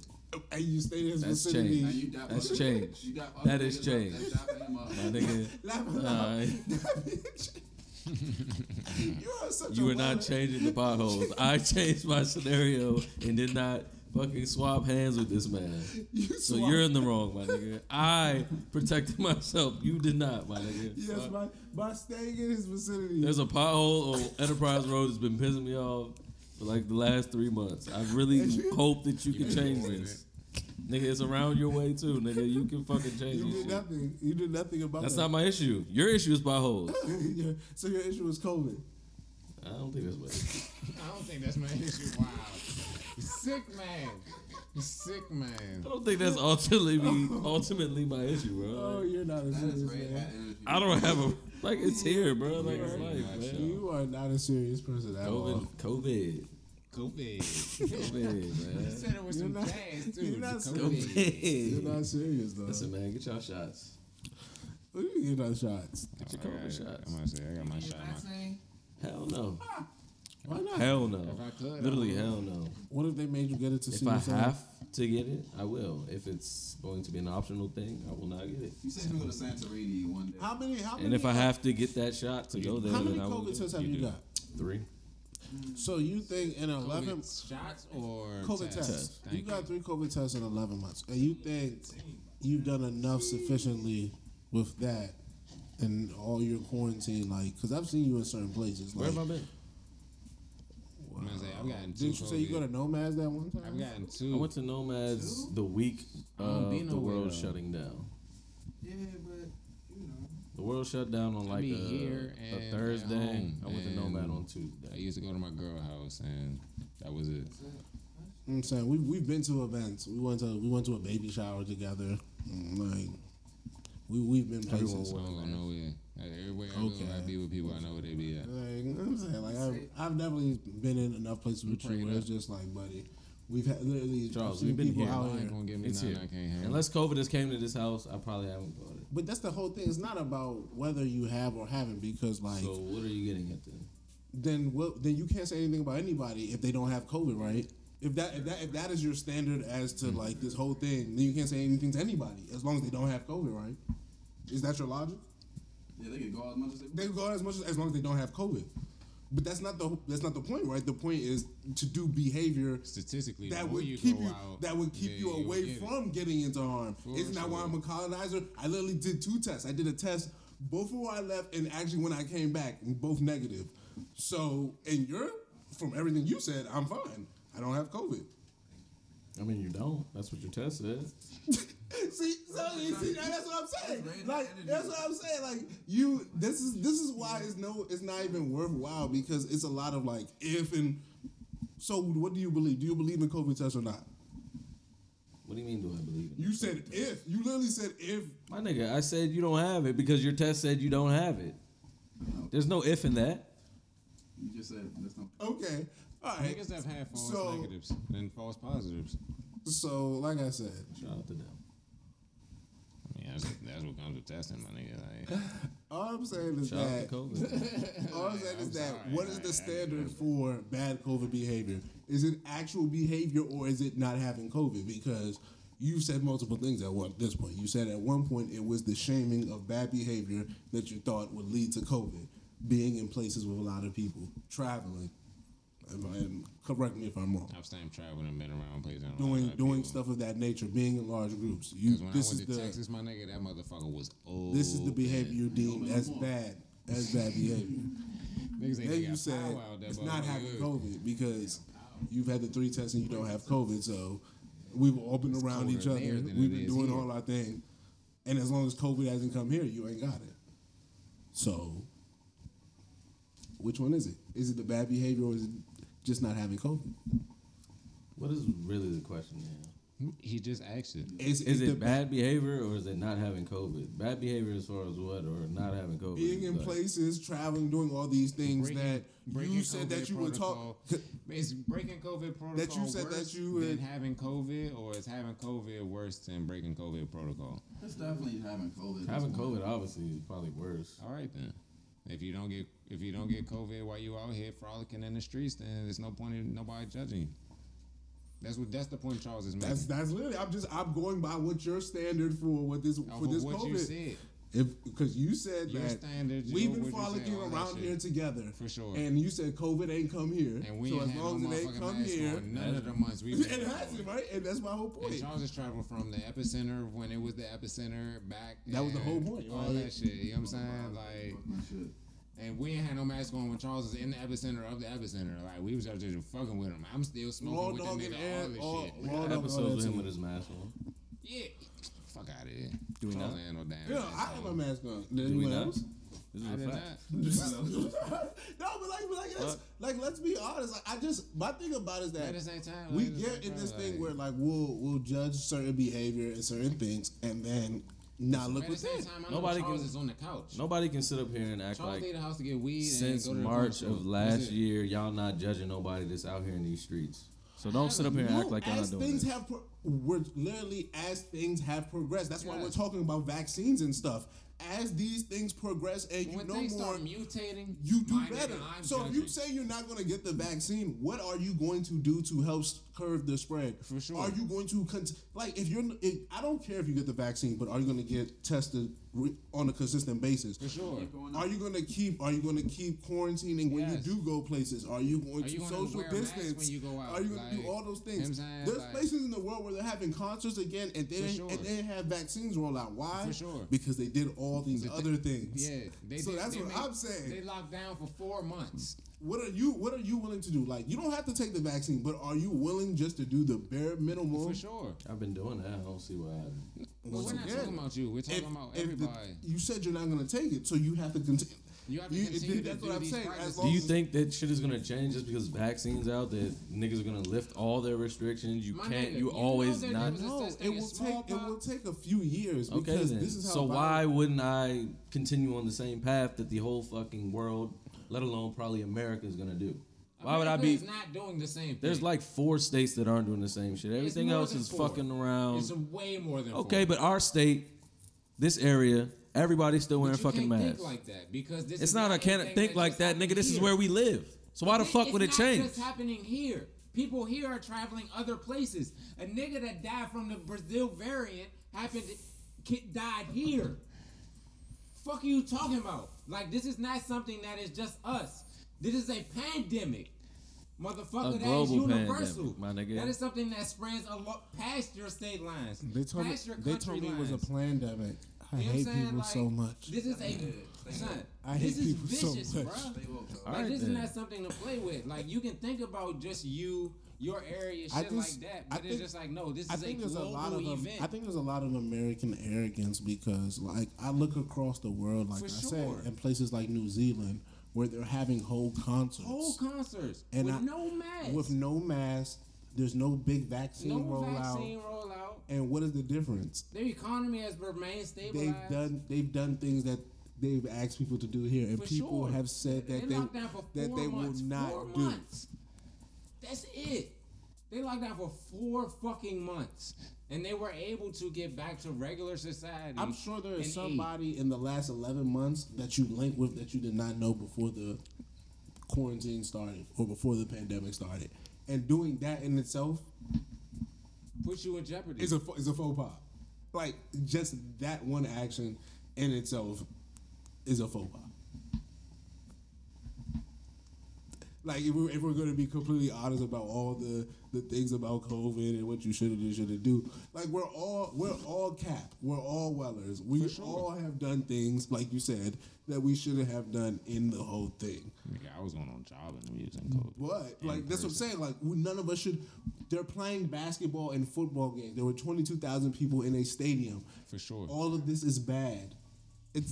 And you stayed in his vicinity. That's change. That is change. My nigga. You were not changing the potholes. I changed my scenario and did not fucking swap hands with this man. So you're in the wrong, my nigga. I protected myself. You did not, my nigga. Yes, by staying in his vicinity. There's a pothole on Enterprise Road that's been pissing me off for like the last 3 months. I really hope that you can change this. Nigga, it's around your way too, nigga. You can fucking change it. You did nothing about it. That's not my issue. Your issue is potholes. So your issue is COVID. I don't think that's my issue. I don't think that's my issue. Wow. Sick man. I don't think that's ultimately my issue, bro. Oh, you're not a serious man. I don't have a it's here, bro. Like it's life, man. You are not a serious person at all. COVID, man. You said it was some jazz, dude. You're not serious, though. Listen, man, get y'all shots. What do you mean get our shots? Get your COVID shots. I'm gonna say, I got my shot. Hell no. Why not? Hell no. If I could, literally, hell no. What if they made you get it to see yourself? If I have to get it, I will. If it's going to be an optional thing, I will not get it. You said you go to Santorini one day. How many? And if I have to get that shot to go there, how many COVID tests have you got? 3. So you think in 11 shots or COVID tests? You got 3 COVID tests in 11 months, and you think you've done enough sufficiently with that and all your quarantine? Like, because I've seen you in certain places. Like, where have I been? Wow. I've gotten 2. Did you say you go to Nomads that one time? I've gotten 2. I went to Nomads the week of the world shutting down. Yeah, but you know. The world shut down on like a Thursday. I went to Nomad on Tuesday. I used to go to my girl house, and that was it. I'm saying we've been to events. We went to a baby shower together. Like we've been places. Everyone know it. Everywhere I go, I be with people I know where they be at. Like I'm saying, like I've definitely been in enough places with you where it's just like, buddy. We've had literally Charles, we've been people here. Out here. Gonna get me it's here. I can't unless COVID has came to this house, I probably haven't bought it. But that's the whole thing. It's not about whether you have or haven't, because like. So what are you getting at then? Then you can't say anything about anybody if they don't have COVID, right? If that is your standard as to like this whole thing, then you can't say anything to anybody as long as they don't have COVID, right? Is that your logic? Yeah, they can go out as much as they. They can go out as long as they don't have COVID. But that's not the point, right? The point is to do behavior statistically that would keep you away from getting into harm. Isn't that why I'm a colonizer? I literally did 2 tests. I did a test before I left and actually when I came back, both negative. So, and you're from everything you said, I'm fine. I don't have COVID. I mean, you don't. That's what your test says. See, that's what I'm saying. Like you, this is why it's not even worthwhile because it's a lot of like if and so. What do you believe? Do you believe in COVID tests or not? What do you mean? Do I believe in? You said if. You literally said if. My nigga, I said you don't have it because your test said you don't have it. There's no if in that. You just said there's no. Okay. All right. Niggas have had false negatives and false positives. So, like I said, shout out to them. Yeah, that's what comes with testing, my nigga. Like, all I'm saying is that. All I'm saying is that. What is the standard for bad COVID behavior? Is it actual behavior or is it not having COVID? Because you've said multiple things at this point. You said at one point it was the shaming of bad behavior that you thought would lead to COVID. being in places with a lot of people, traveling. And correct me if I'm wrong. I've stayed traveling and been around places. Doing stuff of that nature, being in large groups. Because when this I went to Texas, my nigga, that motherfucker was old. This is the behavior you deem as bad behavior. Niggas ain't then you said it's not having COVID because you've had the 3 tests and you don't have COVID. So we were all been around each other. We've been doing all our thing. And as long as COVID hasn't come here, you ain't got it. So which one is it? Is it the bad behavior or is it just not having COVID? What is really the question now? He just asked it. Is it bad behavior or is it not having COVID? Bad behavior as far as what, or not having COVID? Being in places, traveling, doing all these things you said that you would talk. Is breaking COVID protocol that you said worse that you than having COVID, or is having COVID worse than breaking COVID protocol? It's definitely having COVID. Having COVID obviously is probably worse. All right then. If you don't get COVID while you out here frolicking in the streets, then there's no point in nobody judging you. That's the point Charles is making. That's literally. I'm going by what your standard for what COVID. You said. Because you said your that standard, we've been frolicking around here together. For sure. And you said COVID ain't come here. And we so as long as it ain't come here. None of the months we've been. It hasn't, right? And that's my whole point. And Charles is traveling from the epicenter when it was the epicenter back. That was the whole point. All that shit. You know what I'm saying? Like. And we ain't had no mask on when Charles was in the epicenter of the epicenter. Like, we was out there just fucking with him. I'm still smoking raw with that nigga and all this shit. Raw episodes with him with his mask on. Yeah. Fuck out of here. Do we not? No damn I have my mask on. Do we not? I did not. No, but let's be honest. Like, my thing about it is that we get in this thing where, like, we'll judge certain behavior and certain things, and then... Now look what's that. Nobody is on the couch. Nobody can sit up here and act Charles like the house to get weed since and go to March of last year, y'all not judging nobody that's out here in these streets. So don't sit up here and act like y'all not doing things that. We're literally as things have progressed. That's why we're talking about vaccines and stuff. As these things progress and you when know more, mutating, you do better. So judging. If you say you're not going to get the vaccine, what are you going to do to help curb the spread? For sure. Are you going to I don't care if you get the vaccine, but are you going to get tested on a consistent basis? For sure. Are you going to keep quarantining when you do go places? Are you going to social distance when you go out? Are you going to do all those things? There's places in the world where they're having concerts again and they have vaccines roll out. Why? For sure. Because they did all these other things. Yeah. I'm saying. They locked down for 4 months. What are you willing to do? Like, you don't have to take the vaccine, but are you willing just to do the bare minimum? For sure. I've been doing that. I don't see what happened. Well, we're not talking about you. We're talking about everybody. You said you're not going to take it, so you have to continue. You have to continue that's what I'm saying. Do you think that shit is going to change just because vaccines out that niggas are going to lift all their restrictions? You can't. You always not. No, it will take a few years. Okay, then. This is how. So why wouldn't I continue on the same path that the whole fucking world, let alone probably America, is going to do? Why would I be? Not doing the same thing. There's like 4 states that aren't doing the same shit. Everything else is 4. Fucking around. It's way more than 4. Okay, but our state, this area, everybody's still wearing fucking masks. Think like that because this. It's not. I can't think like that, nigga. This is where we live. So why the fuck would it change? It's not happening here. People here are traveling other places. A nigga that died from the Brazil variant died here. Fuck are you talking about? Like, this is not something that is just us. This is a pandemic, motherfucker. That is universal. Pandemic, my nigga. That is something that spreads a lot past your state lines. They told me it was a pandemic. I hate people so much. This is a son. I hate people vicious, so much. Bro. Like, this is not something to play with. Like, you can think about just your area, shit like that. But it's just like, no, this is a global event. I think there's a lot of American arrogance because, like, I look across the world, like I said, in places like New Zealand, where they're having whole concerts, and with no mask. With no mask, there's no big vaccine rollout. And what is the difference? Their economy has remained stabilized. They've done things that they've asked people to do here, and people have said that they will not do. That's it. They locked down for 4 fucking months. And they were able to get back to regular society. I'm sure there is somebody in the last 11 months that you linked with that you did not know before the quarantine started or before the pandemic started. And doing that in itself puts you in jeopardy. It's a faux pas. Like, just that one action in itself is a faux pas. Like, if we're going to be completely honest about all the things about COVID and what you should and shouldn't do, like, we're all capped. We're all wellers. We all have done things, like you said, that we shouldn't have done in the whole thing. Nigga, I was going on job and we was in COVID. But, like, that's what I'm saying. Like, none of us should. They're playing basketball and football games. There were 22,000 people in a stadium. For sure. All of this is bad.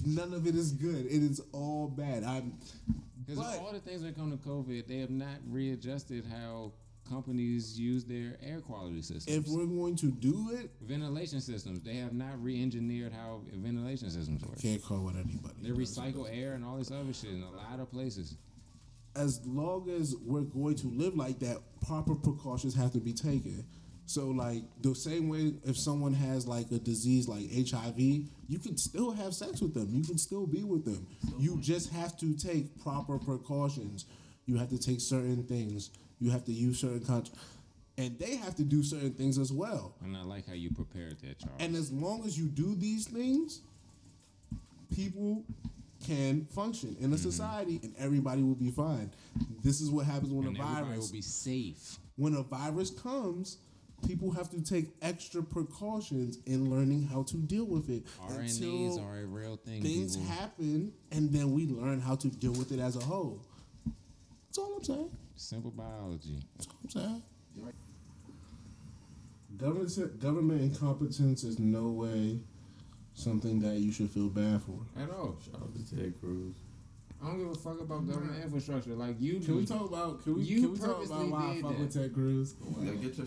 None of it is good. It is all bad. Because all the things that come to COVID, they have not readjusted how companies use their air quality systems. If we're going to do it, ventilation systems, they have not re-engineered how ventilation systems work. Can't call it anybody. They recycle air and all this other shit in a lot of places. As long as we're going to live like that, proper precautions have to be taken. So, like, the same way if someone has, like, a disease like HIV, you can still have sex with them. You can still be with them. You just have to take proper precautions. You have to take certain things. You have to use certain and they have to do certain things as well. And I like how you prepared that, Charles. And as long as you do these things, people can function in a society and everybody will be fine. This is what happens when everybody will be safe. When a virus comes, people have to take extra precautions in learning how to deal with it. RNAs are a real thing. Things happen, and then we learn how to deal with it as a whole. That's all I'm saying. Simple biology. That's all I'm saying. Government incompetence is no way something that you should feel bad for. At all. Shout out to Ted Cruz. I don't give a fuck about government infrastructure. Like you do. Can we talk about why I fuck with Ted Cruz? Wow.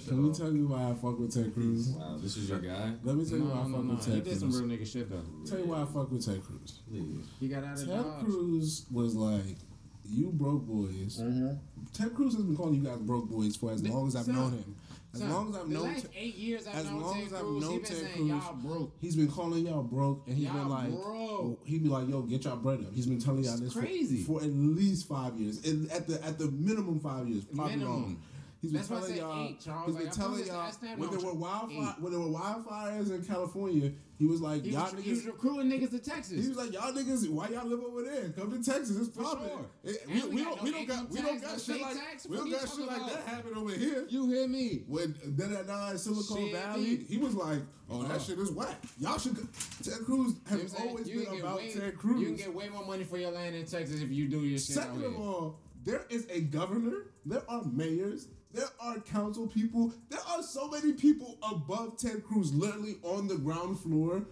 Can we tell you why I fuck with Ted Cruz? Wow, this is your guy? Let me tell you why I fuck with Ted Cruz. He did some real nigga shit, though. Tell you why I fuck with Ted Cruz. He got out of Ted Cruz was like, you broke boys. Ted Cruz has been calling you guys broke boys for as long as I've known him. As long as I've known Ted Cruz, he's been calling y'all broke, and he's been like, he'd be like, yo, get y'all bread up. He's been telling y'all this for at least 5 years, and at the minimum 5 years, probably wrong. He's been telling y'all. When there were wildfires in California, he was like, y'all niggas. He was recruiting niggas to Texas. He was like, y'all niggas, why y'all live over there? Come to Texas. It's popping. We don't got shit like that happening over here. You hear me? When Silicon Valley, he was like, oh, that shit is whack. Y'all should. Ted Cruz has always been about Ted Cruz. You can get way more money for your land in Texas if you do your shit. Second of all, there is a governor. There are mayors. There are council people. There are so many people above Ted Cruz, literally on the ground floor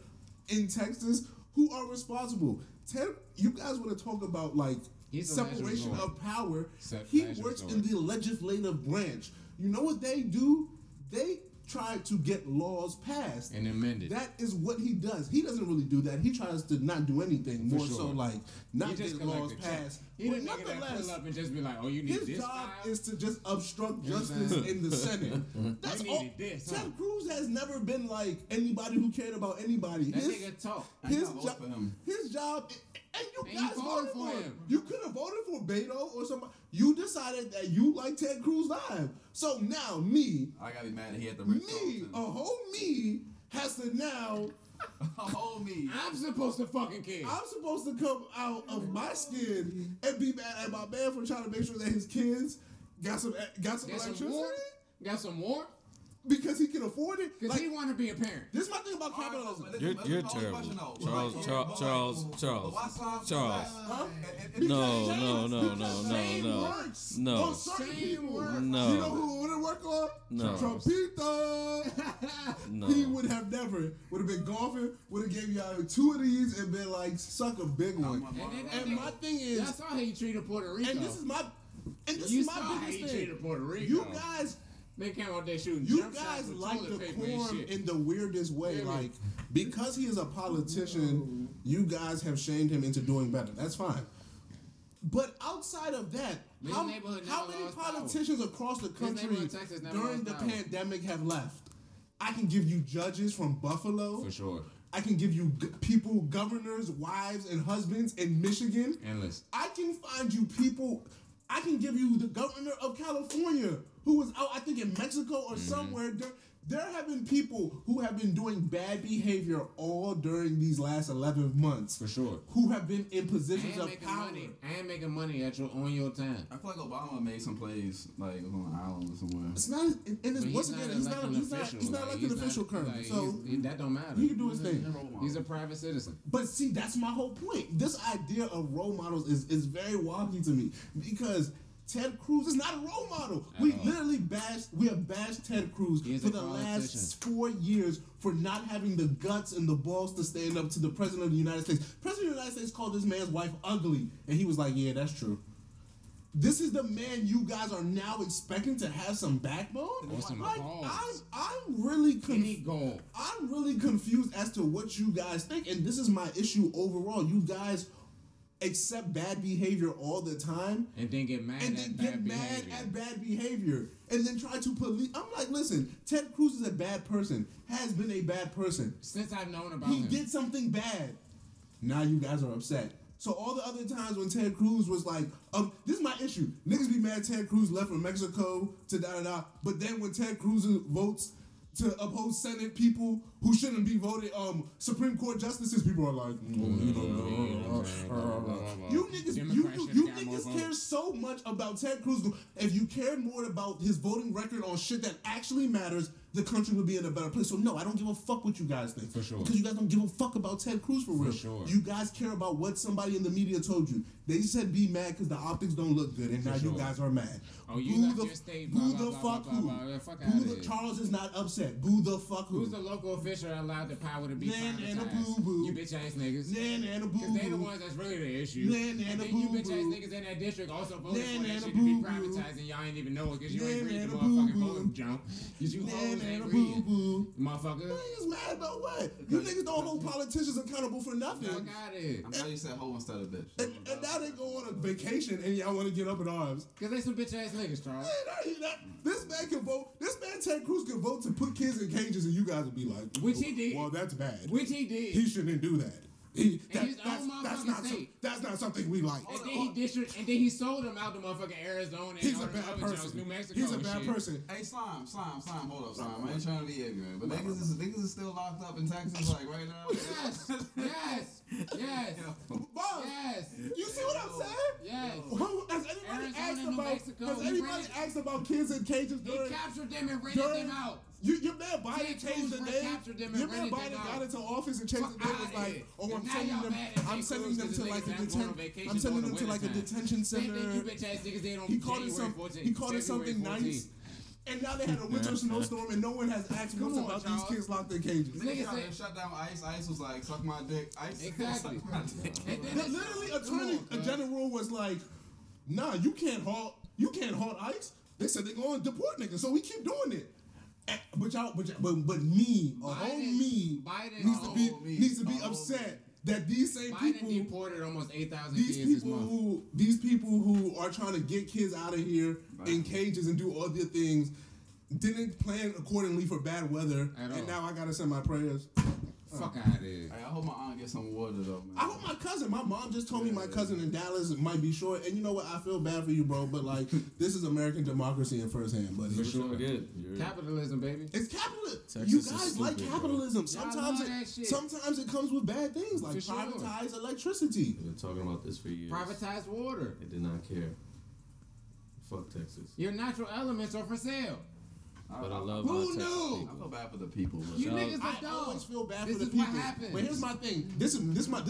in Texas, who are responsible. Ted, you guys want to talk about, like, separation of power. He works in the legislative branch. You know what they do? They try to get laws passed. And amended. That is what he does. He doesn't really do that. He tries to not do anything. More so, not get laws passed. He didn't make that pull up and just be like, oh, you need this. His job is to just obstruct justice in the Senate. That's all. Ted Cruz has never been like anybody who cared about anybody. That nigga talk. His job, and you guys voted for him. You could have voted for Beto or somebody. You decided that you like Ted Cruz live. So now me. I got to be mad that he had the red me, a whole me, has to now. Oh, me. I'm supposed to fucking care. I'm supposed to come out of my skin and be mad at my man for trying to make sure that his kids got some electricity, got some warmth, because he can afford it. Because he want to be a parent. This is my thing about capitalism. You're terrible, Charles. Huh? No. You know who wouldn't work on? No. Trumpito. No. He would have been golfing. Would have gave y'all two of these and been like, suck a big one. And my thing is, that's how he treated Puerto Rico. And this is my biggest thing. You guys. They came out there shooting. You guys like decorum in the weirdest way. Yeah, like, because he is a politician, you guys have shamed him into doing better. That's fine. But outside of that, how many politicians across the country during the pandemic have left? I can give you judges from Buffalo. For sure. I can give you people, governors, wives, and husbands in Michigan. Endless. I can find you people. I can give you the governor of California, who was out, I think, in Mexico or somewhere. There have been people who have been doing bad behavior all during these last 11 months. For sure. Who have been in positions of power. And making money at your on your time. I feel like Obama made some plays, like, on an island or somewhere. It's not, and once again, he's not like an official currently. Like, so that don't matter. He can do his thing. He's a private citizen. But see, that's my whole point. This idea of role models is very wonky to me because Ted Cruz is not a role model. We have bashed Ted Cruz for the last 4 years for not having the guts and the balls to stand up to the President of the United States. President of the United States called this man's wife ugly, and he was like, yeah, that's true. This is the man you guys are now expecting to have some backbone? I'm really confused as to what you guys think, and this is my issue overall. You guys accept bad behavior all the time and then get mad at bad behavior and then try to police. I'm like, listen, Ted Cruz is a bad person, has been a bad person since I've known about him. He did something bad. Now you guys are upset. So all the other times when Ted Cruz was like, this is my issue. Niggas be mad Ted Cruz left from Mexico to da-da-da. But then when Ted Cruz votes to oppose Senate people who shouldn't be voted, Supreme Court justices, people are like, you niggas care so much about Ted Cruz. If you cared more about his voting record on shit that actually matters, the country would be in a better place. So no, I don't give a fuck what you guys think. For sure. Because you guys don't give a fuck about Ted Cruz for real. For sure. You guys care about what somebody in the media told you. They said be mad because the optics don't look good, and now you guys are mad. Oh, you left your state. Who the fuck? Charles is not upset. Boo the fuck who? Who's the local official that allowed the power to be privatized? And a boo boo. You bitch ass niggas. Nan and a boo boo. Because they the ones that's really the issue. Nan and a boo boo. You bitch ass niggas in that district also voted for that shit to be privatized, and y'all ain't even know it because you ain't read the motherfucking voting jump. Because you hoes ain't reading. Motherfucker. Niggas mad about what? You niggas don't hold politicians accountable for nothing. I got it. I'm glad you said hoe instead of bitch. And now they go on a vacation and y'all want to get up in arms. Because they some bitch ass niggas, Charles. This man can vote. This man Ted Cruz can vote to put kids in cages, and you guys would be like, which he did. Well, that's bad. Which he did. He shouldn't do that. That's not something we like. And then he sold him out to motherfucking Arizona. He's a bad person. New Mexico. He's a bad person. Hey, slime. Hold up, slime. I ain't trying to be ignorant, but niggas is still locked up in Texas, like right now. Yes. Bob, yes. You see what I'm saying? Yes. Has anybody asked about kids in cages? They captured them and rented them out. Your man Biden changed the name. Your man Biden got into office and changed the name. Was like, oh, I'm sending them to like a detention center. He called it something nice. And now they had a winter snowstorm, and no one has asked us about these kids locked in cages. Niggas trying to shut down ICE. ICE was like, suck my dick. ICE exactly. Suck my dick. Literally, Attorney General was like, nah, you can't halt ICE. They said they're going to deport niggas, so we keep doing it. Biden needs to be upset that these same people deported almost 8,000 kids this month. These people who are trying to get kids out of here in cages and do other things didn't plan accordingly for bad weather, and now I gotta send my prayers. Fuck out of here. I hope my aunt gets some water though, man. I hope my mom just told me my cousin in Dallas might be short, and you know what, I feel bad for you, bro, but like, this is American democracy in first hand, buddy. For sure. Capitalism, baby. It's capitalism. You guys stupid, like capitalism. Bro. Sometimes it comes with bad things, like privatized electricity. We've been talking about this for years. Privatized water. They did not care. Fuck Texas. Your natural elements are for sale. But I love Who knew? I feel bad for the people. You niggas are dumb. I always feel bad for the people. This is what happens. But here's my thing. This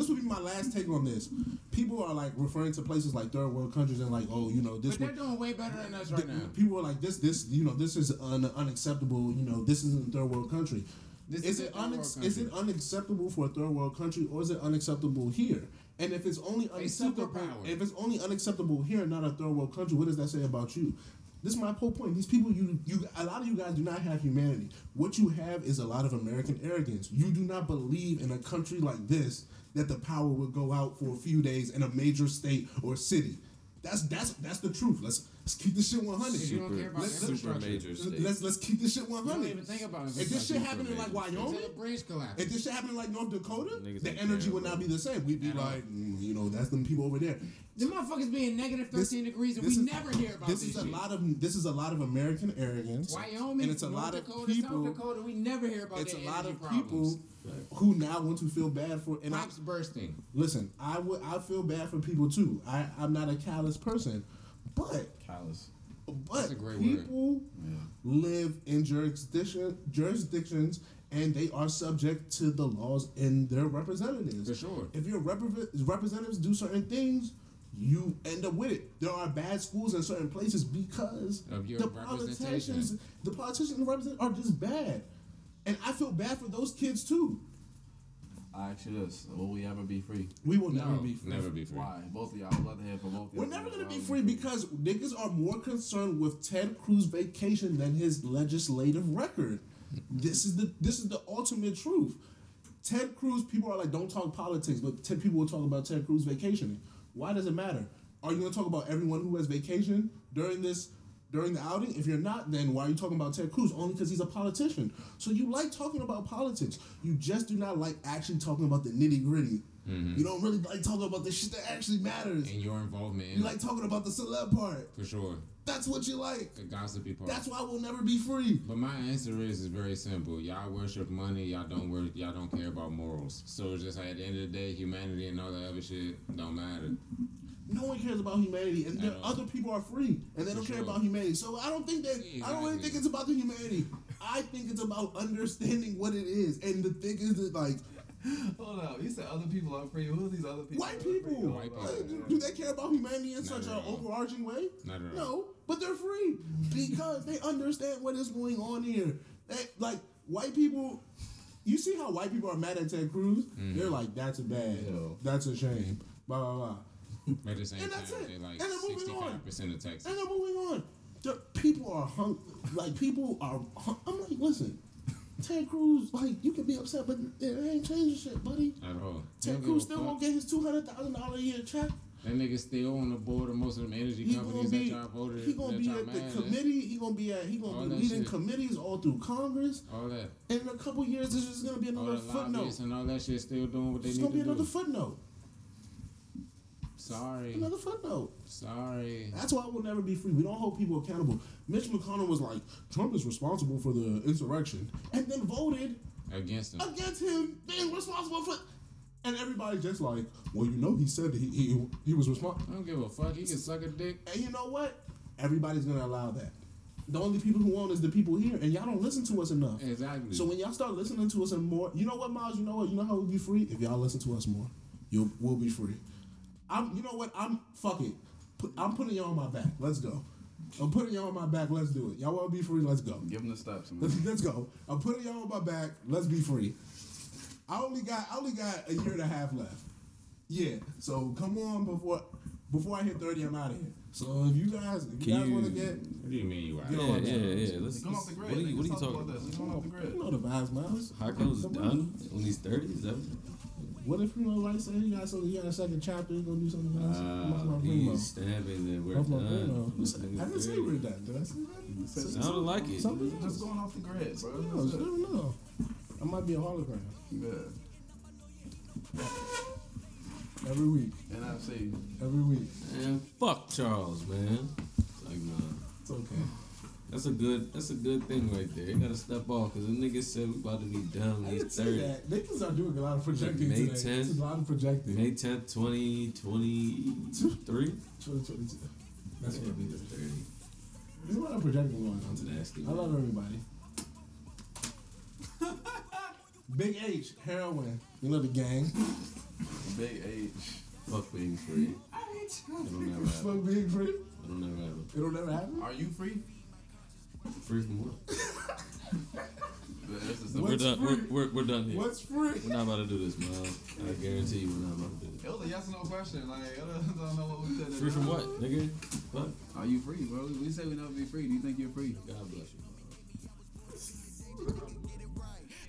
would be my last take on this. People are like referring to places like third world countries and like, oh, you know, this. But they're doing way better than us right now. People are like, this, you know, this is unacceptable. You know, this isn't a third world country. Is it unacceptable for a third world country, or is it unacceptable here? And if it's only unacceptable, here, not a third world country, what does that say about you? This is my whole point. These people, a lot of you guys do not have humanity. What you have is a lot of American arrogance. You do not believe in a country like this that the power would go out for a few days in a major state or city. That's the truth. Let's keep this shit 100. Super, you don't care about super major states. Let's keep this shit 100. You don't even think about it. If this shit happened in like Wyoming, if this shit happened in like North Dakota, the energy would not be the same. We'd be like, you know, that's them people over there. The motherfuckers being negative 13 degrees, and we never hear about this. This is a lot of American arrogance. Wyoming, and it's a lot of people. South Dakota, we never hear about. It's a lot of people who now want to feel bad for. And I'm bursting. Listen, I feel bad for people too. I'm not a callous person, but callous. But people live in jurisdictions, and they are subject to the laws and their representatives. For sure. If your representatives do certain things, you end up with it. There are bad schools in certain places because of your representation. The politicians are just bad. And I feel bad for those kids too. I ask you this: will we ever be free? We will never be free. Never be free. Why? Both of y'all. I would love to hear from both of y'all. We're never gonna be free because niggas are more concerned with Ted Cruz vacation than his legislative record. This is the ultimate truth. Ted Cruz. People are like, don't talk politics, but 10 people will talk about Ted Cruz vacationing. Why does it matter? Are you gonna talk about everyone who has vacation during the outing? If you're not, then why are you talking about Ted Cruz? Only because he's a politician. So you like talking about politics. You just do not like actually talking about the nitty-gritty. Mm-hmm. You don't really like talking about the shit that actually matters. And your involvement. You like talking about the celeb part. For sure. That's what you like. The gossipy part. That's why we'll never be free. But my answer is very simple. Y'all worship money. Y'all don't care about morals. So it's just like at the end of the day, humanity and all that other shit don't matter. No one cares about humanity, and then other people are free, and they don't care about humanity. So I don't think that. Exactly. I don't really think it's about the humanity. I think it's about understanding what it is, and the thing is that like. Hold on, you said other people are free. Who are these other people? White people. Do they care about humanity in such an overarching way? Not at all. No, but they're free because they understand what is going on here. Like white people. You see how white people are mad at Ted Cruz? Mm. They're like, "That's bad. Ew. That's a shame." Blah blah blah. At the same and that's time, it. Like and they're moving on. Of Texas. And they're moving on. People are hungry. Like, people are... I'm like, listen, Ted Cruz, like, you can be upset, but it ain't changing shit, buddy. At all. Ted Cruz still won't get his $200,000 a year check. That nigga still on the board of most of them energy companies that y'all voted. He gonna be at the committee. He gonna be leading committees all through Congress. All that. And in a couple years, there's just gonna be another footnote. And all that shit still doing what they need to do. It's gonna be another footnote. Sorry. Another footnote. Sorry. That's why we'll never be free. We don't hold people accountable. Mitch McConnell was like, Trump is responsible for the insurrection, and then voted against him being responsible for. And everybody's just like, well, you know, he said that he was responsible. I don't give a fuck. He can suck a dick. And you know what? Everybody's gonna allow that. The only people who own is the people here, and y'all don't listen to us enough. Exactly. So when y'all start listening to us and more, you know what, Miles? You know how we'll be free if y'all listen to us more. We'll be free. You know what? Fuck it. I'm putting y'all on my back. Let's go. I'm putting y'all on my back. Let's do it. Y'all want to be free? Let's go. Give them the steps. Let's go. I'm putting y'all on my back. Let's be free. I only got a year and a half left. Yeah. So come on before I hit 30, I'm out of here. So if you guys want to get... What do you mean you out? Yeah. Let's come off the grid. What are you talking about? Let's come off the grid. You know the vibes, Miles. Harko's done on these 30s, What if Primo like say he got a second chapter? He gonna do something else? He's stabbing and we're done. I didn't say we're done. Did I say that? I don't like it. Something's just going off the grid, bro. No, just never know. I might be a hologram. Yeah. Every week. And I say every week. Man, fuck Charles, man. Like, nah. It's okay. That's a good thing right there. You gotta step off because the niggas said we about to be done. He's 30. That. They just are doing a lot of projecting May today. 10th, it's a lot of projecting. May 10th, 2023? 2022. That's gonna be the 30. There's a lot of projecting going on today. I love everybody. Big H, heroin. You know the gang. Big H. Fuck being free. I hate you. It'll never happen. Fuck being free? It'll never happen. It'll never happen? Are you free? Free from what? We're done here. What's free? We're not about to do this, man. I guarantee you we're not about to do this. It was a yes or no question. Like, I don't know what we said. Free from what, nigga? What? Are you free, bro? We say we never be free. Do you think you're free? God bless you, bro.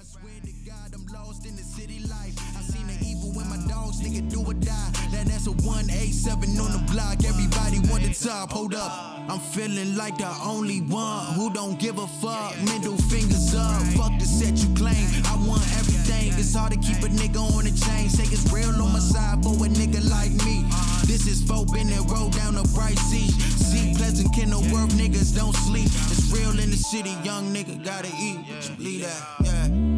Swear to God, I'm lost in the city life. I seen the evil when my dogs, nigga, do or die. That line, that's a 187 on the block. Everybody want the top, hold up. I'm feeling like the only one who don't give a fuck. Middle fingers up, fuck the set you claim. I want everything, it's hard to keep a nigga on the chain. Say it's real on my side for a nigga like me. This is for bending road down a bright sea. See, Pleasant, Kenilworth, niggas don't sleep. It's real in the city, young nigga gotta eat. Just believe that, yeah.